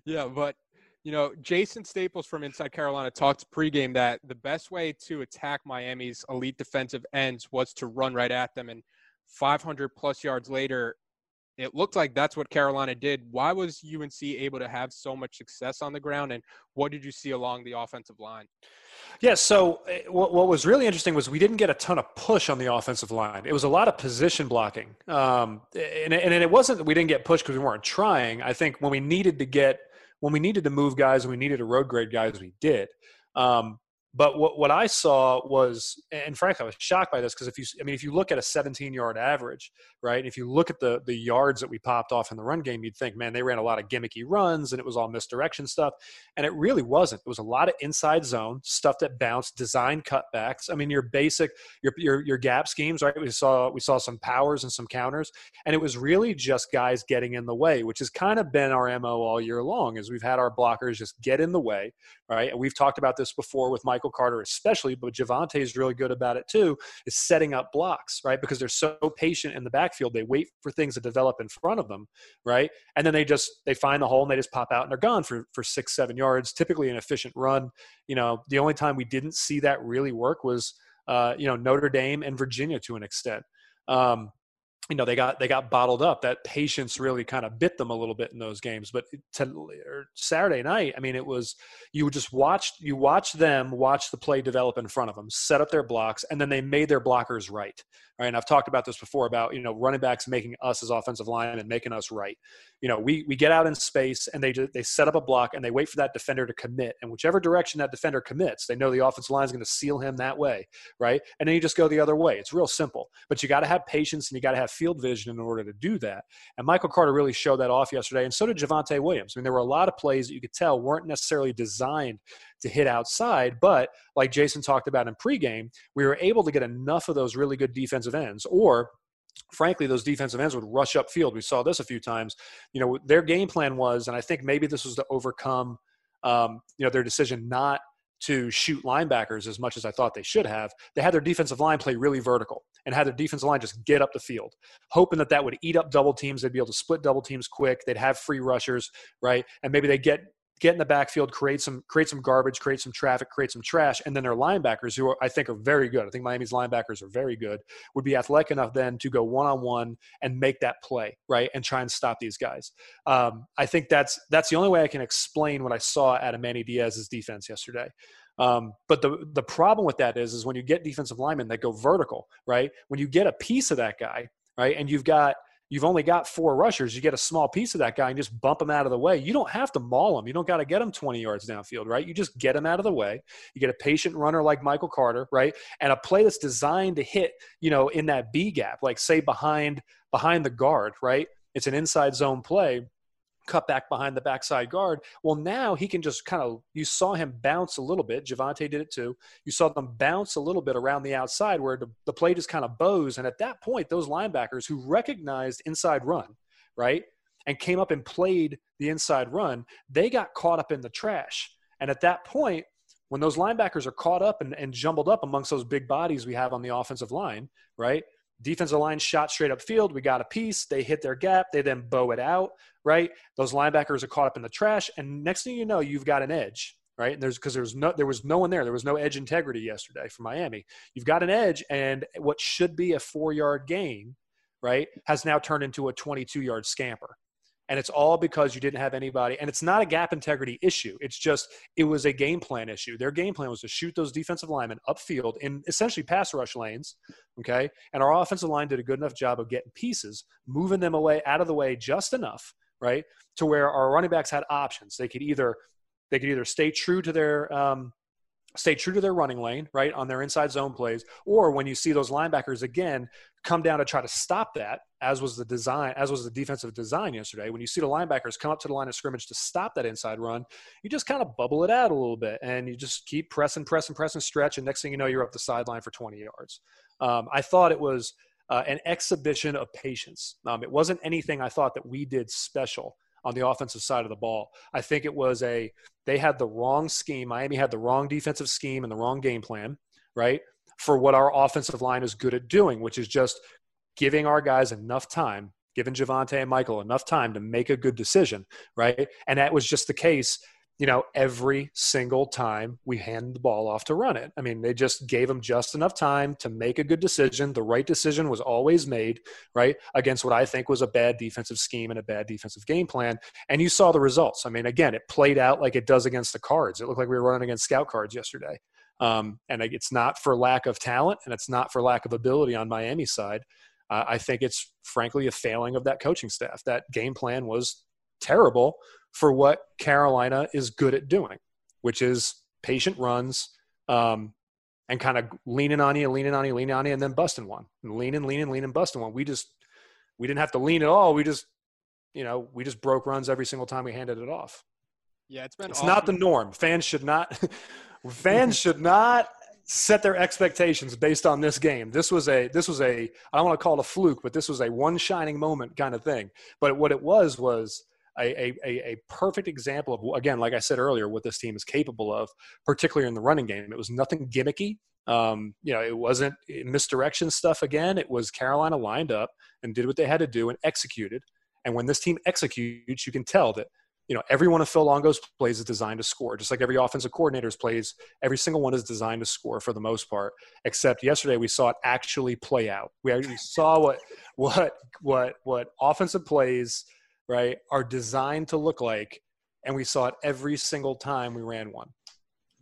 Yeah, but, you know, Jason Staples from Inside Carolina talked pregame that the best way to attack Miami's elite defensive ends was to run right at them. And 500-plus yards later, it looked like that's what Carolina did. Why was UNC able to have so much success on the ground, and what did you see along the offensive line? Yeah, so what was really interesting was we didn't get a ton of push on the offensive line. It was a lot of position blocking. And it wasn't that we didn't get push because we weren't trying. I think when we needed to move guys and we needed to road grade guys, we did. But what I saw was, and frankly, I was shocked by this because if you look at a 17-yard average, right, and if you look at the yards that we popped off in the run game, you'd think, man, they ran a lot of gimmicky runs and it was all misdirection stuff. And it really wasn't. It was a lot of inside zone, stuff that bounced, design cutbacks. I mean, your basic, your gap schemes, right? We saw some powers and some counters. And it was really just guys getting in the way, which has kind of been our MO all year long, is we've had our blockers just get in the way, right? And we've talked about this before with Michael Carter especially, but Javonte is really good about it too, is setting up blocks, right? Because they're so patient in the backfield. They wait for things to develop in front of them, right? And then they find the hole and they just pop out and they're gone for 6-7 yards, typically an efficient run. You know, the only time we didn't see that really work was, Notre Dame and Virginia to an extent. They got bottled up. That patience really kind of bit them a little bit in those games. But Saturday night, I mean, it was you watched the play develop in front of them, set up their blocks, and then they made their blockers right. Right, and I've talked about this before about, running backs making us as offensive linemen and making us right. We get out in space and they set up a block and they wait for that defender to commit. And whichever direction that defender commits, they know the offensive line is going to seal him that way, right? And then you just go the other way. It's real simple. But you got to have patience and you got to have field vision in order to do that. And Michael Carter really showed that off yesterday, and so did Javonte Williams. I mean, there were a lot of plays that you could tell weren't necessarily designed to hit outside, but like Jason talked about in pregame, we were able to get enough of those really good defensive ends, or frankly, those defensive ends would rush up field. We saw this a few times. Their game plan was, and I think maybe this was to overcome, their decision not to shoot linebackers as much as I thought they should have. They had their defensive line play really vertical and had their defensive line just get up the field, hoping that would eat up double teams. They'd be able to split double teams quick. They'd have free rushers, right? And maybe they get in the backfield, create some garbage, create some traffic, create some trash, and then their linebackers, who I think are very good. I think Miami's linebackers are very good, would be athletic enough then to go one-on-one and make that play, right, and try and stop these guys. I think that's the only way I can explain what I saw out of Manny Diaz's defense yesterday. But the problem with that is when you get defensive linemen that go vertical, right, when you get a piece of that guy, right, and you've only got four rushers. You get a small piece of that guy and just bump him out of the way. You don't have to maul him. You don't got to get him 20 yards downfield, right? You just get him out of the way. You get a patient runner like Michael Carter, right? And a play that's designed to hit, in that B gap, like say behind the guard, right? It's an inside zone play, cut back behind the backside guard. Well, now he can just you saw him bounce a little bit. Javonte did it too. You saw them bounce a little bit around the outside where the play just kind of bows. And at that point, those linebackers who recognized inside run, right, and came up and played the inside run, they got caught up in the trash. And at that point, when those linebackers are caught up and jumbled up amongst those big bodies we have on the offensive line, right? Defensive line shot straight up field. We got a piece. They hit their gap. They then bow it out, right? Those linebackers are caught up in the trash. And next thing you know, you've got an edge, right? And there's, because there was no one there. There was no edge integrity yesterday for Miami. You've got an edge, and what should be a 4-yard gain, right, has now turned into a 22-yard scamper. And it's all because you didn't have anybody. And it's not a gap integrity issue. It's just, it was a game plan issue. Their game plan was to shoot those defensive linemen upfield in essentially pass rush lanes, okay? And our offensive line did a good enough job of getting pieces, moving them away, out of the way just enough, right, to where our running backs had options. They could either stay true to their running lane, right, on their inside zone plays, or when you see those linebackers again come down to try to stop that, as was the defensive design yesterday, when you see the linebackers come up to the line of scrimmage to stop that inside run, you just kind of bubble it out a little bit, and you just keep pressing, stretch, and next thing you know, you're up the sideline for 20 yards. I thought it was an exhibition of patience. It wasn't anything I thought that we did special on the offensive side of the ball. I think it was they had the wrong scheme. Miami had the wrong defensive scheme and the wrong game plan, right, for what our offensive line is good at doing, which is just giving our guys enough time, giving Javonte and Michael enough time to make a good decision, right? And that was just the case, you know, every single time we handed the ball off to run it. I mean, they just gave them just enough time to make a good decision. The right decision was always made, right, against what I think was a bad defensive scheme and a bad defensive game plan. And you saw the results. I mean, again, it played out like it does against the cards. It looked like we were running against scout cards yesterday. And it's not for lack of talent, and it's not for lack of ability on Miami's side. I think it's, frankly, a failing of that coaching staff. That game plan was terrible for what Carolina is good at doing, which is patient runs and kind of leaning on you, and then busting one. And leaning, busting one. We didn't have to lean at all. We just broke runs every single time we handed it off. Yeah, it's awesome. Not the norm. Fans should not set their expectations based on this game. This was a I don't want to call it a fluke, but this was a one shining moment kind of thing. But what it was a perfect example of, again, like I said earlier, what this team is capable of, particularly in the running game. It was nothing gimmicky. It wasn't misdirection stuff again. It was Carolina lined up and did what they had to do and executed. And when this team executes, you can tell that, you know, every one of Phil Longo's plays is designed to score, just like every offensive coordinator's plays. Every single one is designed to score for the most part, except yesterday we saw it actually play out. We actually saw what offensive plays, right, are designed to look like, and we saw it every single time we ran one.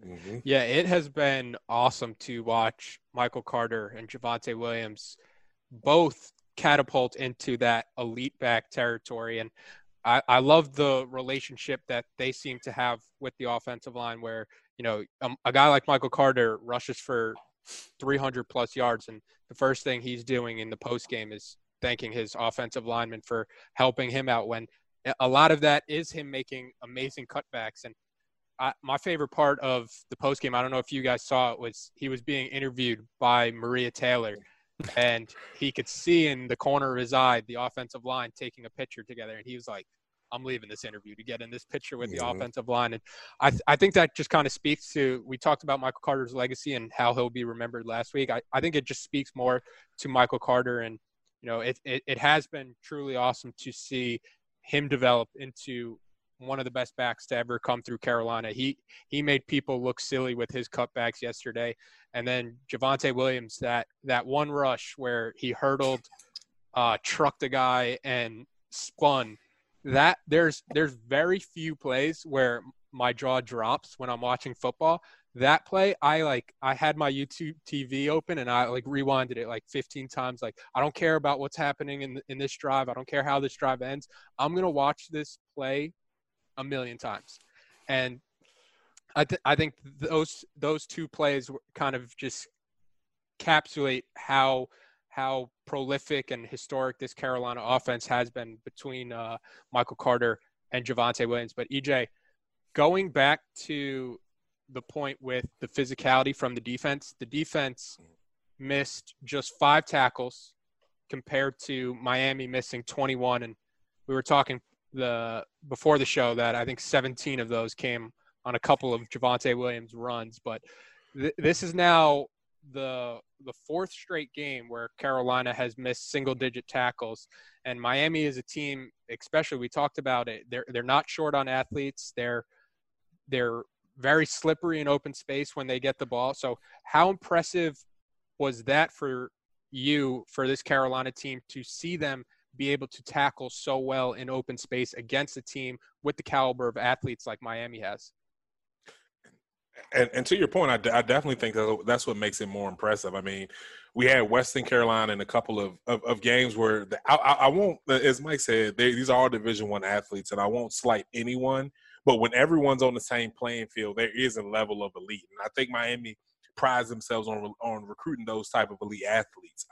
Mm-hmm. Yeah, it has been awesome to watch Michael Carter and Javonte Williams both catapult into that elite back territory, and I love the relationship that they seem to have with the offensive line where, you know, a guy like Michael Carter rushes for 300-plus yards, and the first thing he's doing in the postgame is thanking his offensive lineman for helping him out, when a lot of that is him making amazing cutbacks. And my favorite part of the postgame, I don't know if you guys saw it, was he was being interviewed by Maria Taylor, and he could see in the corner of his eye the offensive line taking a picture together. And he was like, I'm leaving this interview to get in this picture with the offensive line. And I think that just kind of speaks to – we talked about Michael Carter's legacy and how he'll be remembered last week. I think it just speaks more to Michael Carter. And, you know, it has been truly awesome to see him develop into one of the best backs to ever come through Carolina. He made people look silly with his cutbacks yesterday. And then Javonte Williams, that one rush where he hurdled, trucked a guy and spun. That there's very few plays where my jaw drops when I'm watching football. That play, I had my YouTube TV open and I rewinded it 15 times. I don't care about what's happening in this drive. I don't care how this drive ends. I'm gonna watch this play a million times. And I think those two plays kind of just encapsulate how prolific and historic this Carolina offense has been between Michael Carter and Javonte Williams. But EJ, going back to the point with the physicality from the defense missed just 5 tackles compared to Miami missing 21. And we were talking before the show that I think 17 of those came on a couple of Javonte Williams runs. But this is now the fourth straight game where Carolina has missed single-digit tackles. And Miami is a team, especially, we talked about it, they're not short on athletes. They're very slippery in open space when they get the ball. So how impressive was that for you, for this Carolina team, to see them be able to tackle so well in open space against a team with the caliber of athletes like Miami has? And to your point, I definitely think that's what makes it more impressive. I mean, we had Western Carolina in a couple of games where I won't, as Mike said, these are all Division I athletes, and I won't slight anyone. But when everyone's on the same playing field, there is a level of elite. And I think Miami prides themselves on recruiting those type of elite athletes.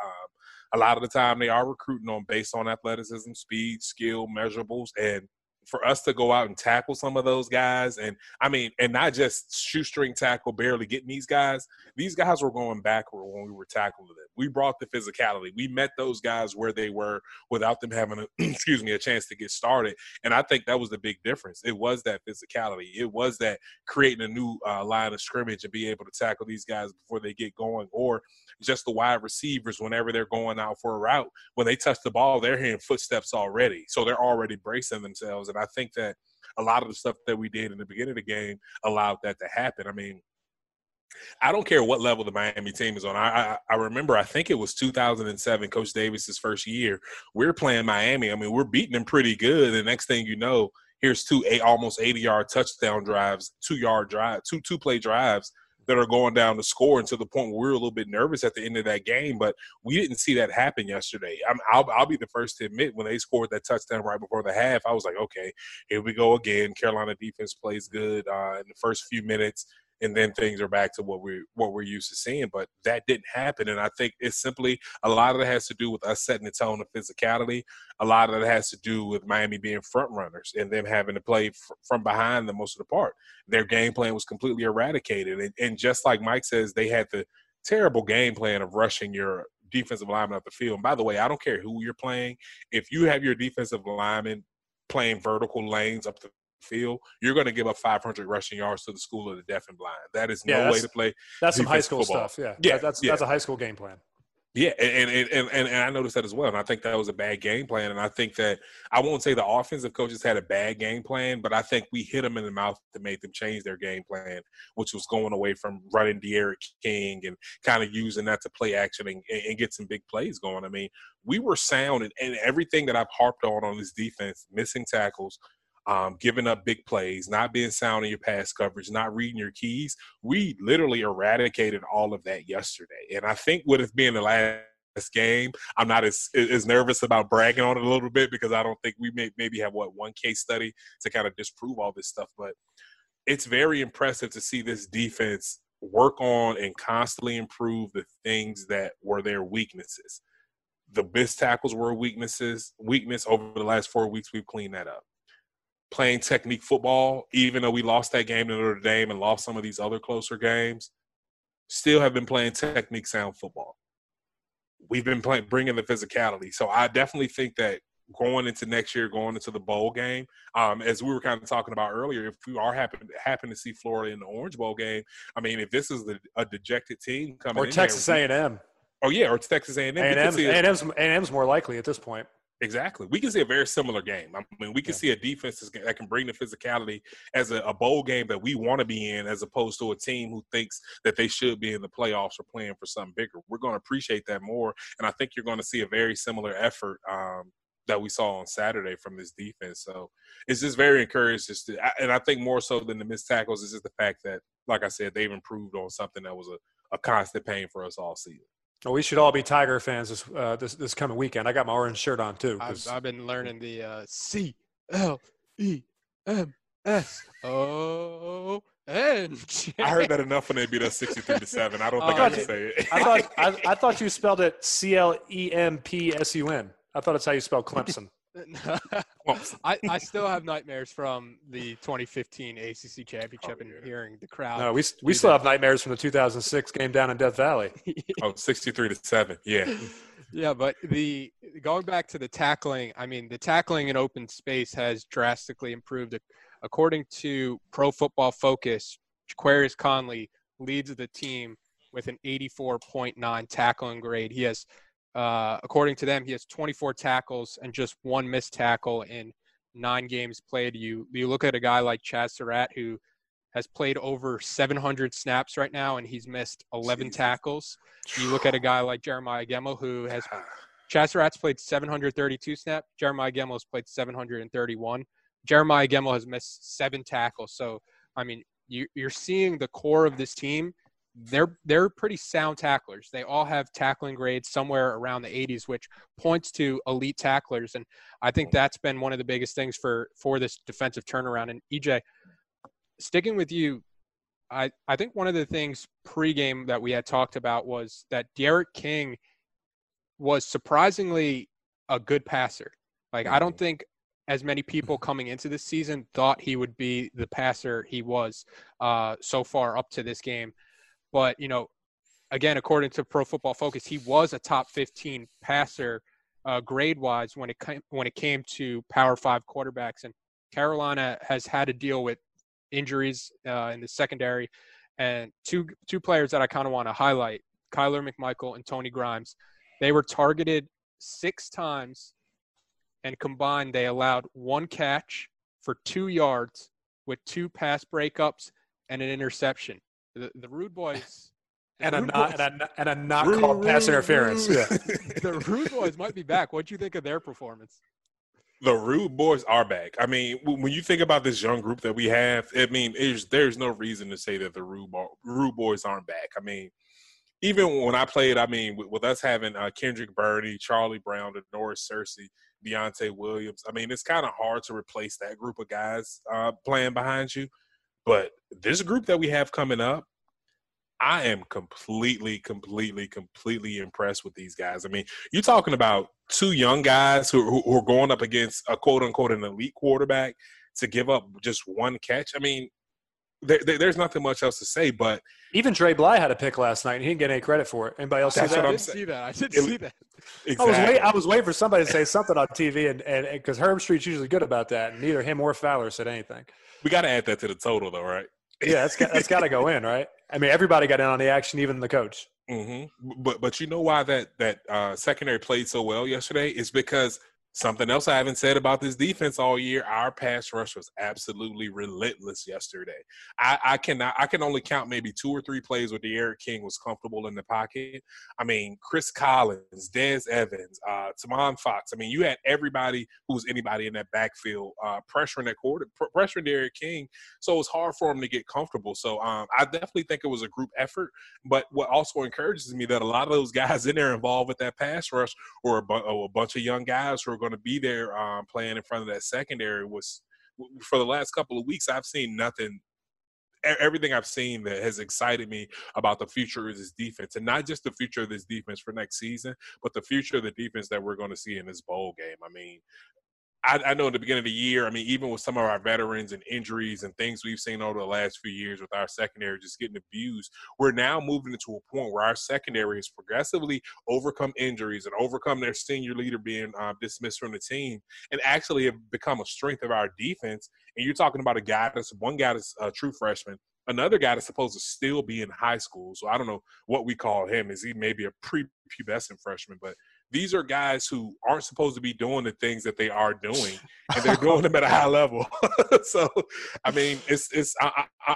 A lot of the time they are recruiting based on athleticism, speed, skill, measurables. And for us to go out and tackle some of those guys, and not just shoestring tackle, barely getting these guys were going backward when we were tackling them. We brought the physicality. We met those guys where they were without them having a chance to get started. And I think that was the big difference. It was that physicality. It was that creating a new line of scrimmage and being able to tackle these guys before they get going, or just the wide receivers whenever they're going out for a route. When they touch the ball, they're hearing footsteps already. So they're already bracing themselves. And I think that a lot of the stuff that we did in the beginning of the game allowed that to happen. I mean, I don't care what level the Miami team is on. I remember, I think it was 2007, Coach Davis's first year. We're playing Miami. I mean, we're beating them pretty good. The next thing you know, here's almost 80-yard touchdown drives, 2-yard drive, two-play drives that are going down to score, and to the point where we were a little bit nervous at the end of that game. But we didn't see that happen yesterday. I'll be the first to admit, when they scored that touchdown right before the half, I was like, okay, here we go again. Carolina defense plays good in the first few minutes, and then things are back to what we're used to seeing. But that didn't happen, and I think it's simply a lot of it has to do with us setting the tone of physicality. A lot of it has to do with Miami being front runners and them having to play from behind the most of the part. Their game plan was completely eradicated, and just like Mike says, they had the terrible game plan of rushing your defensive lineman up the field. And by the way, I don't care who you're playing. If you have your defensive lineman playing vertical lanes up the field, you're going to give up 500 rushing yards to the school of the deaf and blind. That is no way to play. That's some high school football stuff. That's a high school game plan. Yeah, and I noticed that as well, and I think that was a bad game plan. And I think that I won't say the offensive coaches had a bad game plan, but I think we hit them in the mouth that made them change their game plan, which was going away from running D'Eriq King and kind of using that to play action and get some big plays going. I mean, we were sound, and everything that I've harped on this defense, missing tackles, giving up big plays, not being sound in your pass coverage, not reading your keys. We literally eradicated all of that yesterday. And I think with it being the last game, I'm not as nervous about bragging on it a little bit, because I don't think we maybe have, one case study to kind of disprove all this stuff. But it's very impressive to see this defense work on and constantly improve the things that were their weaknesses. The missed tackles were weakness. Over the last 4 weeks, we've cleaned that up. Playing technique football, even though we lost that game to Notre Dame and lost some of these other closer games, still have been playing technique sound football. We've been bringing the physicality. So I definitely think that going into next year, going into the bowl game, as we were kind of talking about earlier, if we are happen to see Florida in the Orange Bowl game, I mean, if this is a dejected team coming in, or Texas A&M. Oh, yeah, or Texas A&M. A&M's more likely at this point. Exactly. We can see a very similar game. I mean, we can see a defense that can bring the physicality as a bowl game that we want to be in, as opposed to a team who thinks that they should be in the playoffs or playing for something bigger. We're going to appreciate that more, and I think you're going to see a very similar effort that we saw on Saturday from this defense. So it's just very encouraging. And I think more so than the missed tackles is just the fact that, like I said, they've improved on something that was a constant pain for us all season. Well, we should all be Tiger fans this coming weekend. I got my orange shirt on, too. I've been learning the C-L-E-M-S-O-N. I heard that enough when they beat us 63-7. I don't think I can say it. I thought you spelled it C-L-E-M-P-S-U-N. I thought it's how you spell Clemson. I still have nightmares from the 2015 ACC championship and hearing the crowd. No, we still have nightmares from the 2006 game down in Death Valley. 63-7. Yeah. Yeah, but going back to the tackling, I mean, the tackling in open space has drastically improved According to Pro Football Focus, Jaquarius Conley leads the team with an 84.9 tackling grade. He has, according to them, he has 24 tackles and just one missed tackle in 9 games played. You look at a guy like Chazz Surratt, who has played over 700 snaps right now, and he's missed 11 tackles. You look at a guy like Jeremiah Gemmel, who has – Chazz Surratt's played 732 snaps. Jeremiah Gemmel has played 731. Jeremiah Gemmel has missed 7 tackles. So, I mean, you're seeing the core of this team. They're pretty sound tacklers. They all have tackling grades somewhere around the 80s, which points to elite tacklers. And I think that's been one of the biggest things for this defensive turnaround. And, EJ, sticking with you, I think one of the things pregame that we had talked about was that D'Eriq King was surprisingly a good passer. Like, I don't think as many people coming into this season thought he would be the passer he was so far up to this game. But, you know, again, according to Pro Football Focus, he was a top 15 passer grade-wise when it came to Power 5 quarterbacks. And Carolina has had to deal with injuries in the secondary. And two players that I kind of want to highlight, Kyler McMichael and Tony Grimes, they were targeted 6 times, and combined they allowed 1 catch for 2 yards with 2 pass breakups and an interception. The Rude Boys and a not called pass interference. Yeah. The Rude Boys might be back. What'd you think of their performance? The Rude Boys are back. I mean, when you think about this young group that we have, I mean, there's no reason to say that the Rude Boys aren't back. I mean, even when I played, I mean, with us having Kendrick Burney, Charlie Brown, Norris Searcy, Deontay Williams, I mean, it's kind of hard to replace that group of guys playing behind you. But this group that we have coming up, I am completely impressed with these guys. I mean, you're talking about two young guys who are going up against a quote-unquote an elite quarterback to give up just 1 catch. I mean, there's nothing much else to say, but – even Dre Bly had a pick last night, and he didn't get any credit for it. Anybody else see that? I didn't see that. Exactly. I was waiting for somebody to say something on TV, and because Herb Street's usually good about that, and neither him or Fowler said anything. We got to add that to the total, though, right? Yeah, that's got to go in, right? I mean, everybody got in on the action, even the coach. Mm-hmm. But you know why that secondary played so well yesterday? It's because something else I haven't said about this defense all year, our pass rush was absolutely relentless yesterday. I can only count maybe 2 or 3 plays where D'Eriq King was comfortable in the pocket. I mean, Chris Collins, Dez Evans, Tomon Fox. I mean, you had everybody who was anybody in that backfield pressuring that pressuring D'Eriq King, so it was hard for him to get comfortable. So I definitely think it was a group effort. But what also encourages me that a lot of those guys in there involved with that pass rush were a bunch of young guys who are going to be there playing in front of that secondary. Was for the last couple of weeks, I've seen nothing. Everything I've seen that has excited me about the future of this defense, and not just the future of this defense for next season, but the future of the defense that we're going to see in this bowl game. I mean, I know at the beginning of the year, I mean, even with some of our veterans and injuries and things we've seen over the last few years with our secondary just getting abused, we're now moving into a point where our secondary has progressively overcome injuries and overcome their senior leader being dismissed from the team, and actually have become a strength of our defense. And you're talking about one guy that's a true freshman, another guy that's supposed to still be in high school. So I don't know what we call him. Is he maybe a prepubescent freshman? But these are guys who aren't supposed to be doing the things that they are doing, and they're doing them at a high level. So, I mean,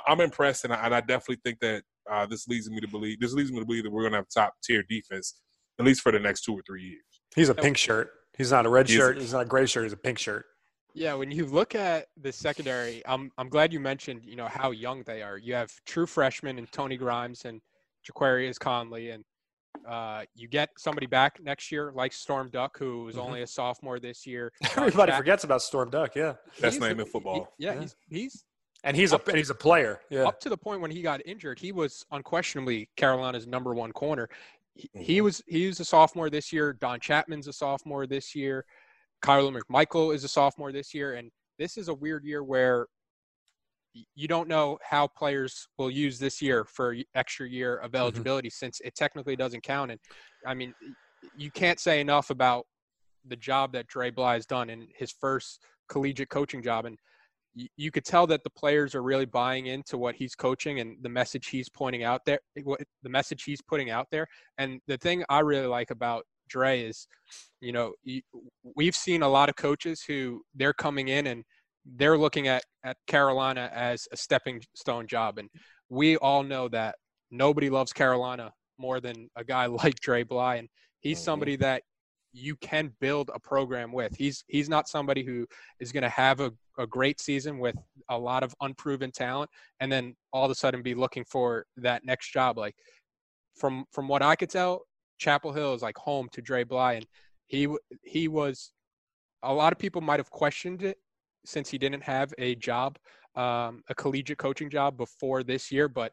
I'm impressed, and I definitely think that this leads me to believe that we're going to have top tier defense at least for the next 2 or 3 years. He's a pink shirt. He's not a red shirt. He's not a gray shirt. He's a pink shirt. Yeah, when you look at the secondary, I'm glad you mentioned, you know, how young they are. You have true freshmen and Tony Grimes and Jaquarius Conley, and you get somebody back next year like Storm Duck, who was only a sophomore this year. Everybody forgets about Storm Duck. Yeah, best name in football. He's a player. Yeah, up to the point when he got injured, he was unquestionably Carolina's number 1 corner. He was a sophomore this year. Don Chapman's a sophomore this year. Kyler McMichael is a sophomore this year, and this is a weird year where you don't know how players will use this year for extra year of eligibility, since it technically doesn't count. And, I mean, you can't say enough about the job that Dre Bly has done in his first collegiate coaching job. And you could tell that the players are really buying into what he's coaching and the message he's pointing out there, the message he's putting out there. And the thing I really like about Dre is, you know, we've seen a lot of coaches who they're coming in and they're looking at Carolina as a stepping stone job. And we all know that nobody loves Carolina more than a guy like Dre Bly. And he's somebody that you can build a program with. He's not somebody who is going to have a great season with a lot of unproven talent and then all of a sudden be looking for that next job. Like from what I could tell, Chapel Hill is like home to Dre Bly, and he was – a lot of people might have questioned it since he didn't have a job, a collegiate coaching job before this year, but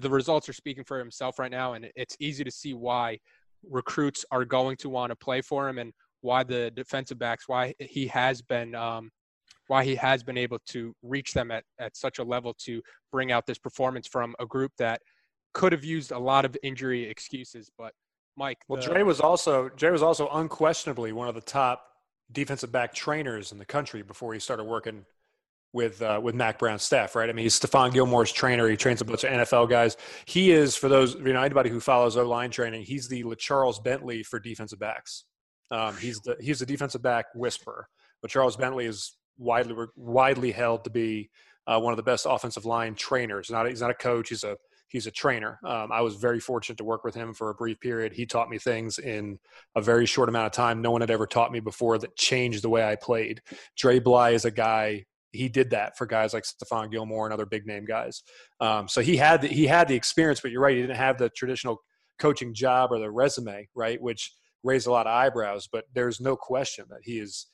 the results are speaking for himself right now, and it's easy to see why recruits are going to want to play for him and why the defensive backs, why he has been able to reach them at such a level to bring out this performance from a group that could have used a lot of injury excuses. But Mike, Dre was also unquestionably one of the top defensive back trainers in the country before he started working with Mack Brown's staff, right? I mean, he's Stephon Gilmore's trainer. He trains a bunch of NFL guys. He is, for those, you know, anybody who follows O-line training, he's the Charles Bentley for defensive backs. He's the defensive back whisperer. But Charles Bentley is widely held to be one of the best offensive line trainers. He's not a coach. He's a trainer. I was very fortunate to work with him for a brief period. He taught me things in a very short amount of time no one had ever taught me before that changed the way I played. Dre Bly is a guy. He did that for guys like Stephon Gilmore and other big name guys. So he had the experience, but you're right. He didn't have the traditional coaching job or the resume, right? Which raised a lot of eyebrows, but there's no question that he's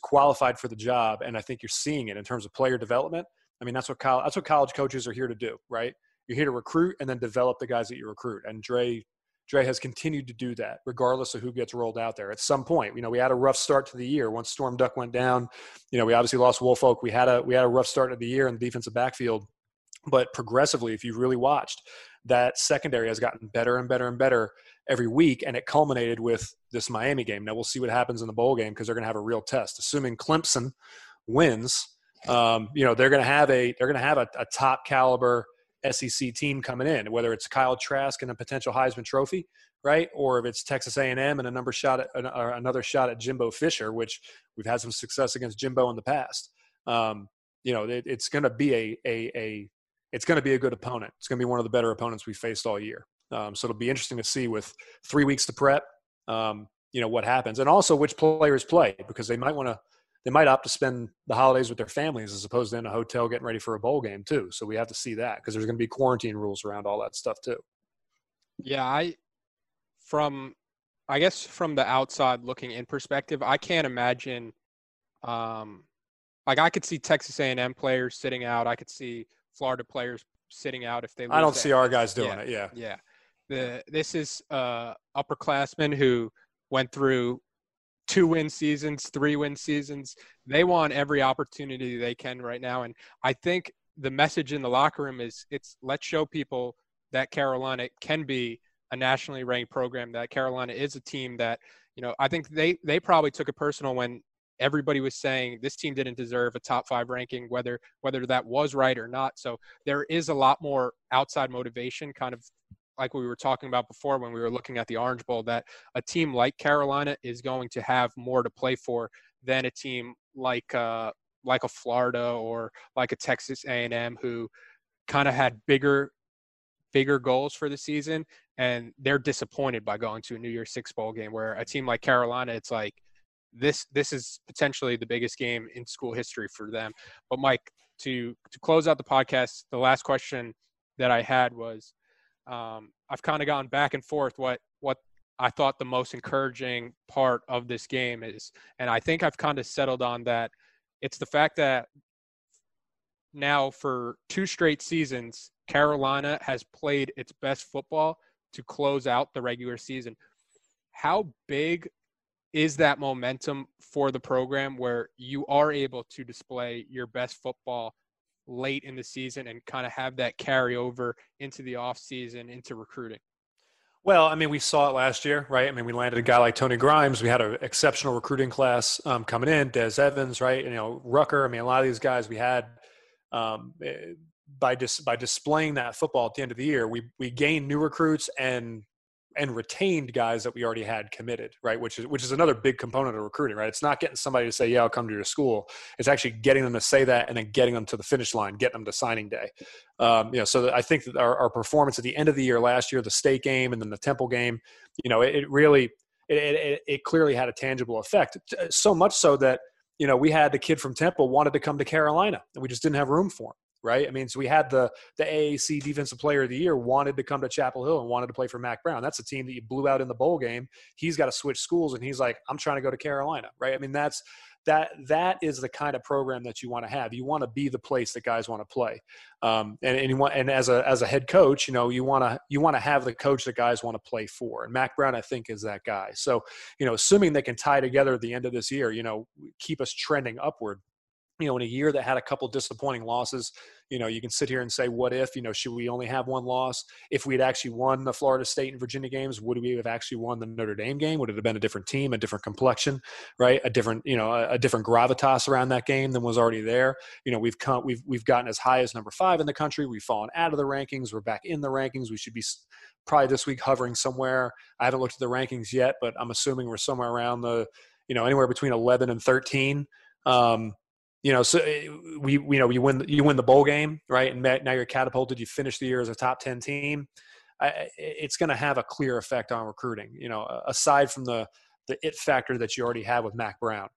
qualified for the job. And I think you're seeing it in terms of player development. I mean, that's what college coaches are here to do, right? You're here to recruit and then develop the guys that you recruit. And Dre has continued to do that regardless of who gets rolled out there. At some point, you know, we had a rough start to the year. Once Storm Duck went down, you know, we obviously lost Wolfolk. We had a rough start of the year in the defensive backfield. But progressively, if you really watched, that secondary has gotten better and better and better every week, and it culminated with this Miami game. Now we'll see what happens in the bowl game because they're going to have a real test. Assuming Clemson wins, you know, they're going to have a top caliber SEC team coming in, whether it's Kyle Trask and a potential Heisman Trophy, right? Or if it's Texas A&M and another shot at Jimbo Fisher, which we've had some success against Jimbo in the past. You know, it's going to be a good opponent. It's going to be one of the better opponents we faced all year. So it'll be interesting to see with 3 weeks to prep, you know, what happens, and also which players play, because they might opt to spend the holidays with their families as opposed to in a hotel getting ready for a bowl game too. So we have to see that because there's going to be quarantine rules around all that stuff too. Yeah. I guess from the outside looking in perspective, I can't imagine, like I could see Texas A&M players sitting out. I could see Florida players sitting out if they lose. I don't see our guys doing it. Yeah. Yeah. This is upperclassmen who went through 2-win seasons, 3-win seasons. They want every opportunity they can right now. And I think the message in the locker room is let's show people that Carolina can be a nationally ranked program, that Carolina is a team that, you know, I think they probably took it personal when everybody was saying this team didn't deserve a top 5 ranking, whether that was right or not. So there is a lot more outside motivation, kind of like we were talking about before when we were looking at the Orange Bowl, that a team like Carolina is going to have more to play for than a team like a Florida or like a Texas A&M who kind of had bigger goals for the season, and they're disappointed by going to a New Year's Six bowl game, where a team like Carolina, it's like this is potentially the biggest game in school history for them. But Mike, to close out the podcast, the last question that I had was, I've kind of gone back and forth what I thought the most encouraging part of this game is. And I think I've kind of settled on that. It's the fact that now for 2 straight seasons, Carolina has played its best football to close out the regular season. How big is that momentum for the program where you are able to display your best football late in the season and kind of have that carry over into the off season, into recruiting? Well, I mean, we saw it last year, right? I mean, we landed a guy like Tony Grimes. We had an exceptional recruiting class coming in, Dez Evans, right? You know, Rucker. I mean, a lot of these guys we had by displaying that football at the end of the year, we gained new recruits and retained guys that we already had committed, right? Which is another big component of recruiting, right? It's not getting somebody to say, yeah, I'll come to your school. It's actually getting them to say that and then getting them to the finish line, getting them to signing day. You know, so I think that our performance at the end of the year last year, the state game and then the Temple game, you know, it really clearly had a tangible effect. So much so that, you know, we had the kid from Temple wanted to come to Carolina and we just didn't have room for him. Right? I mean, so we had the AAC Defensive Player of the Year wanted to come to Chapel Hill and wanted to play for Mack Brown. That's a team that you blew out in the bowl game. He's got to switch schools, and he's like, I'm trying to go to Carolina, right? I mean, that is the kind of program that you want to have. You want to be the place that guys want to play. And as a head coach, you know, you want to have the coach that guys want to play for. And Mack Brown, I think, is that guy. So, you know, assuming they can tie together at the end of this year, you know, keep us trending upward. You know, in a year that had a couple disappointing losses, you know, you can sit here and say, what if, you know, should we only have one loss? If we'd actually won the Florida State and Virginia games, would we have actually won the Notre Dame game? Would it have been a different team, a different complexion, right? A different, you know, a different gravitas around that game than was already there. You know, we've gotten as high as number 5 in the country. We've fallen out of the rankings. We're back in the rankings. We should be probably this week hovering somewhere. I haven't looked at the rankings yet, but I'm assuming we're somewhere around the, you know, anywhere between 11 and 13. You know, so you win the bowl game, right? And now you're catapulted. You finish the year as a top 10 team. It's going to have a clear effect on recruiting. You know, aside from the it factor that you already have with Mack Brown,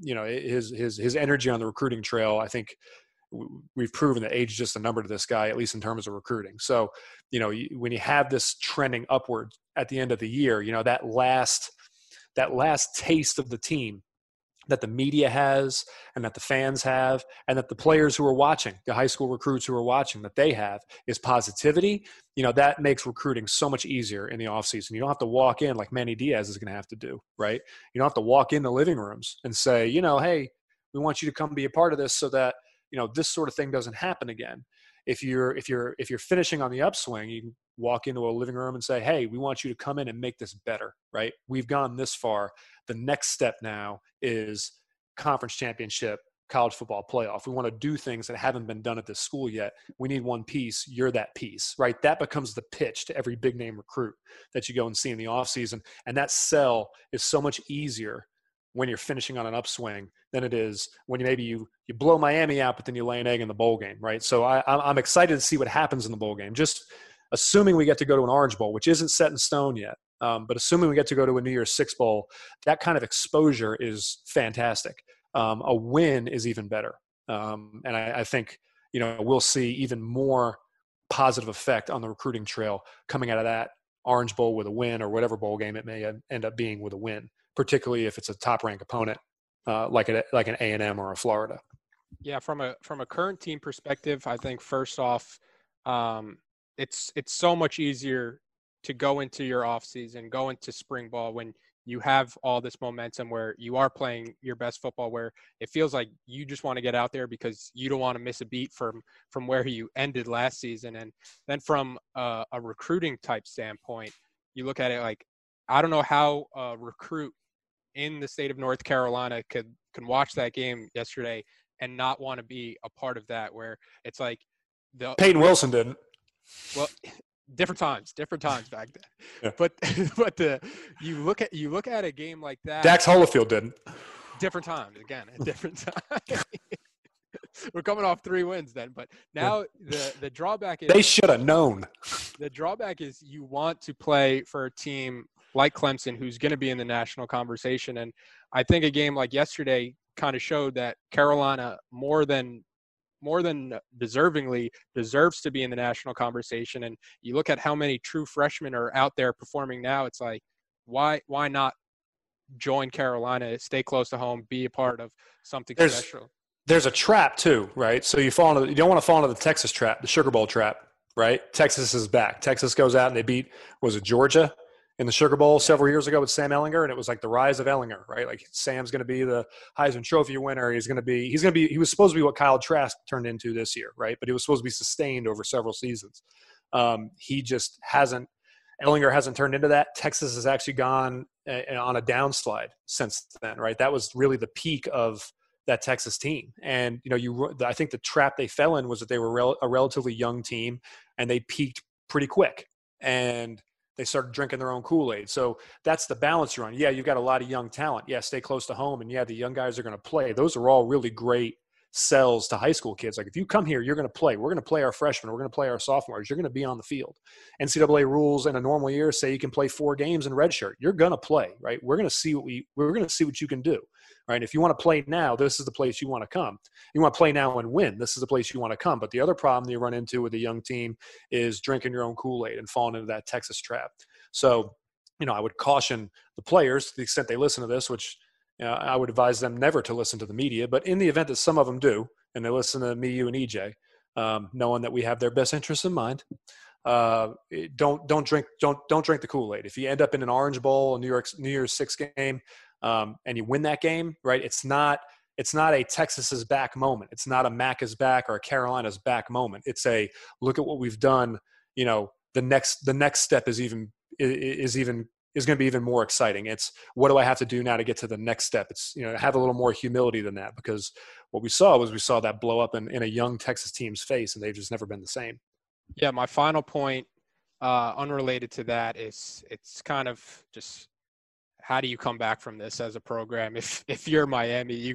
you know, his energy on the recruiting trail. I think we've proven that age is just a number to this guy, at least in terms of recruiting. So, you know, when you have this trending upward at the end of the year, you know, that last taste of the team that the media has and that the fans have and that the players who are watching, the high school recruits who are watching, that they have is positivity. You know, that makes recruiting so much easier in the offseason. You don't have to walk in like Manny Diaz is going to have to do, right? You don't have to walk in the living rooms and say, you know, hey, we want you to come be a part of this so that, you know, this sort of thing doesn't happen again. If you're finishing on the upswing, you can walk into a living room and say, hey, we want you to come in and make this better, right? We've gone this far. The next step now is conference championship, college football playoff. We want to do things that haven't been done at this school yet. We need one piece. You're that piece, right? That becomes the pitch to every big name recruit that you go and see in the offseason. And that sell is so much easier when you're finishing on an upswing than it is when you blow Miami out, but then you lay an egg in the bowl game, right? So I'm excited to see what happens in the bowl game. Just assuming we get to go to an Orange Bowl, which isn't set in stone yet, but assuming we get to go to a New Year's Six Bowl, that kind of exposure is fantastic. A win is even better. And I think, you know, we'll see even more positive effect on the recruiting trail coming out of that Orange Bowl with a win or whatever bowl game it may end up being with a win, particularly if it's a top-ranked opponent like an A&M or a Florida. Yeah, from a current team perspective, I think first off, it's so much easier to go into your offseason, go into spring ball when you have all this momentum where you are playing your best football, where it feels like you just want to get out there because you don't want to miss a beat from where you ended last season. And then from a recruiting type standpoint, you look at it like, I don't know how a recruit in the state of North Carolina can watch that game yesterday and not want to be a part of that, where it's like Peyton Wilson didn't. Well, different times back then. Yeah. But you look at a game like that. Dax Holofield didn't. Different times again. A different time. We're coming off 3 wins then, but now the drawback is they should have known. The drawback is you want to play for a team like Clemson, who's going to be in the national conversation. And I think a game like yesterday kind of showed that Carolina more than deservingly deserves to be in the national conversation. And you look at how many true freshmen are out there performing now. It's like, why not join Carolina, stay close to home, be a part of something special? There's a trap too, right? So you don't want to fall into the Texas trap, the Sugar Bowl trap, right? Texas is back. Texas goes out and they beat, was it Georgia in the Sugar Bowl several years ago with Sam Ehlinger, and it was like the rise of Ehlinger, right? Like Sam's going to be the Heisman Trophy winner. He was supposed to be what Kyle Trask turned into this year, right? But he was supposed to be sustained over several seasons. He just hasn't. Ehlinger hasn't turned into that. Texas has actually gone on a downslide since then, right? That was really the peak of that Texas team. And, you know, I think the trap they fell in was that they were a relatively young team and they peaked pretty quick and they started drinking their own Kool-Aid. So that's the balance you're on. Yeah, you've got a lot of young talent. Yeah, stay close to home. And yeah, the young guys are going to play. Those are all really great sells to high school kids. Like, if you come here, you're going to play. We're going to play our freshmen. We're going to play our sophomores. You're going to be on the field. NCAA rules in a normal year say you can play 4 games in redshirt. You're going to play, right? We're going to see what we're going to see what you can do, right? And if you want to play now, this is the place you want to come. You want to play now and win. This is the place you want to come. But the other problem that you run into with a young team is drinking your own Kool-Aid and falling into that Texas trap. So, you know, I would caution the players to the extent they listen to this, which I would advise them never to listen to the media, but in the event that some of them do, and they listen to me, you, and EJ, knowing that we have their best interests in mind, don't drink the Kool-Aid. If you end up in an Orange Bowl, a New Year's Six game, and you win that game, right? It's not a Texas's back moment. It's not a Mac is back or a Carolina's back moment. It's a look at what we've done. You know, the next step is going to be even more exciting. It's what do I have to do now to get to the next step? It's, you know, have a little more humility than that, because what we saw that blow up in a young Texas team's face, and they've just never been the same. Yeah. My final point, unrelated to that, is it's kind of just, how do you come back from this as a program? If you're Miami,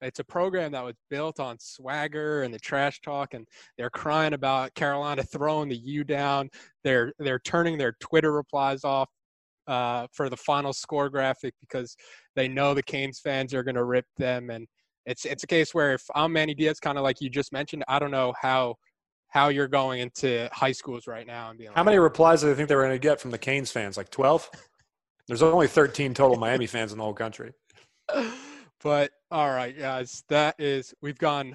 it's a program that was built on swagger and the trash talk, and they're crying about Carolina throwing the U down. They're turning their Twitter replies off for the final score graphic because they know the Canes fans are going to rip them. And it's a case where if I'm Manny Diaz, kind of like you just mentioned, I don't know how you're going into high schools right now and being how many replies do they think they were going to get from the Canes fans? Like 12? There's only 13 total Miami fans in the whole country. But all right, guys, we've gone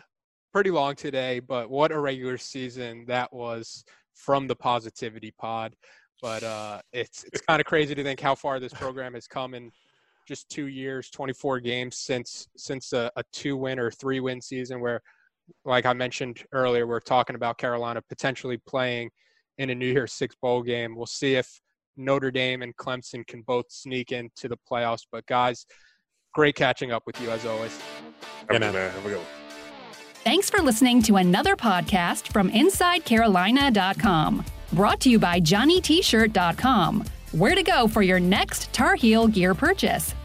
pretty long today, but what a regular season that was from the Positivity Pod. But it's kind of crazy to think how far this program has come in just 2 years, 24 games since a 2-win or 3-win season where, like I mentioned earlier, we're talking about Carolina potentially playing in a New Year's Six bowl game. We'll see if Notre Dame and Clemson can both sneak into the playoffs. But, guys, great catching up with you as always. Yeah, man. Have a good one. Thanks for listening to another podcast from InsideCarolina.com. Brought to you by JohnnyTShirt.com. Where to go for your next Tar Heel gear purchase.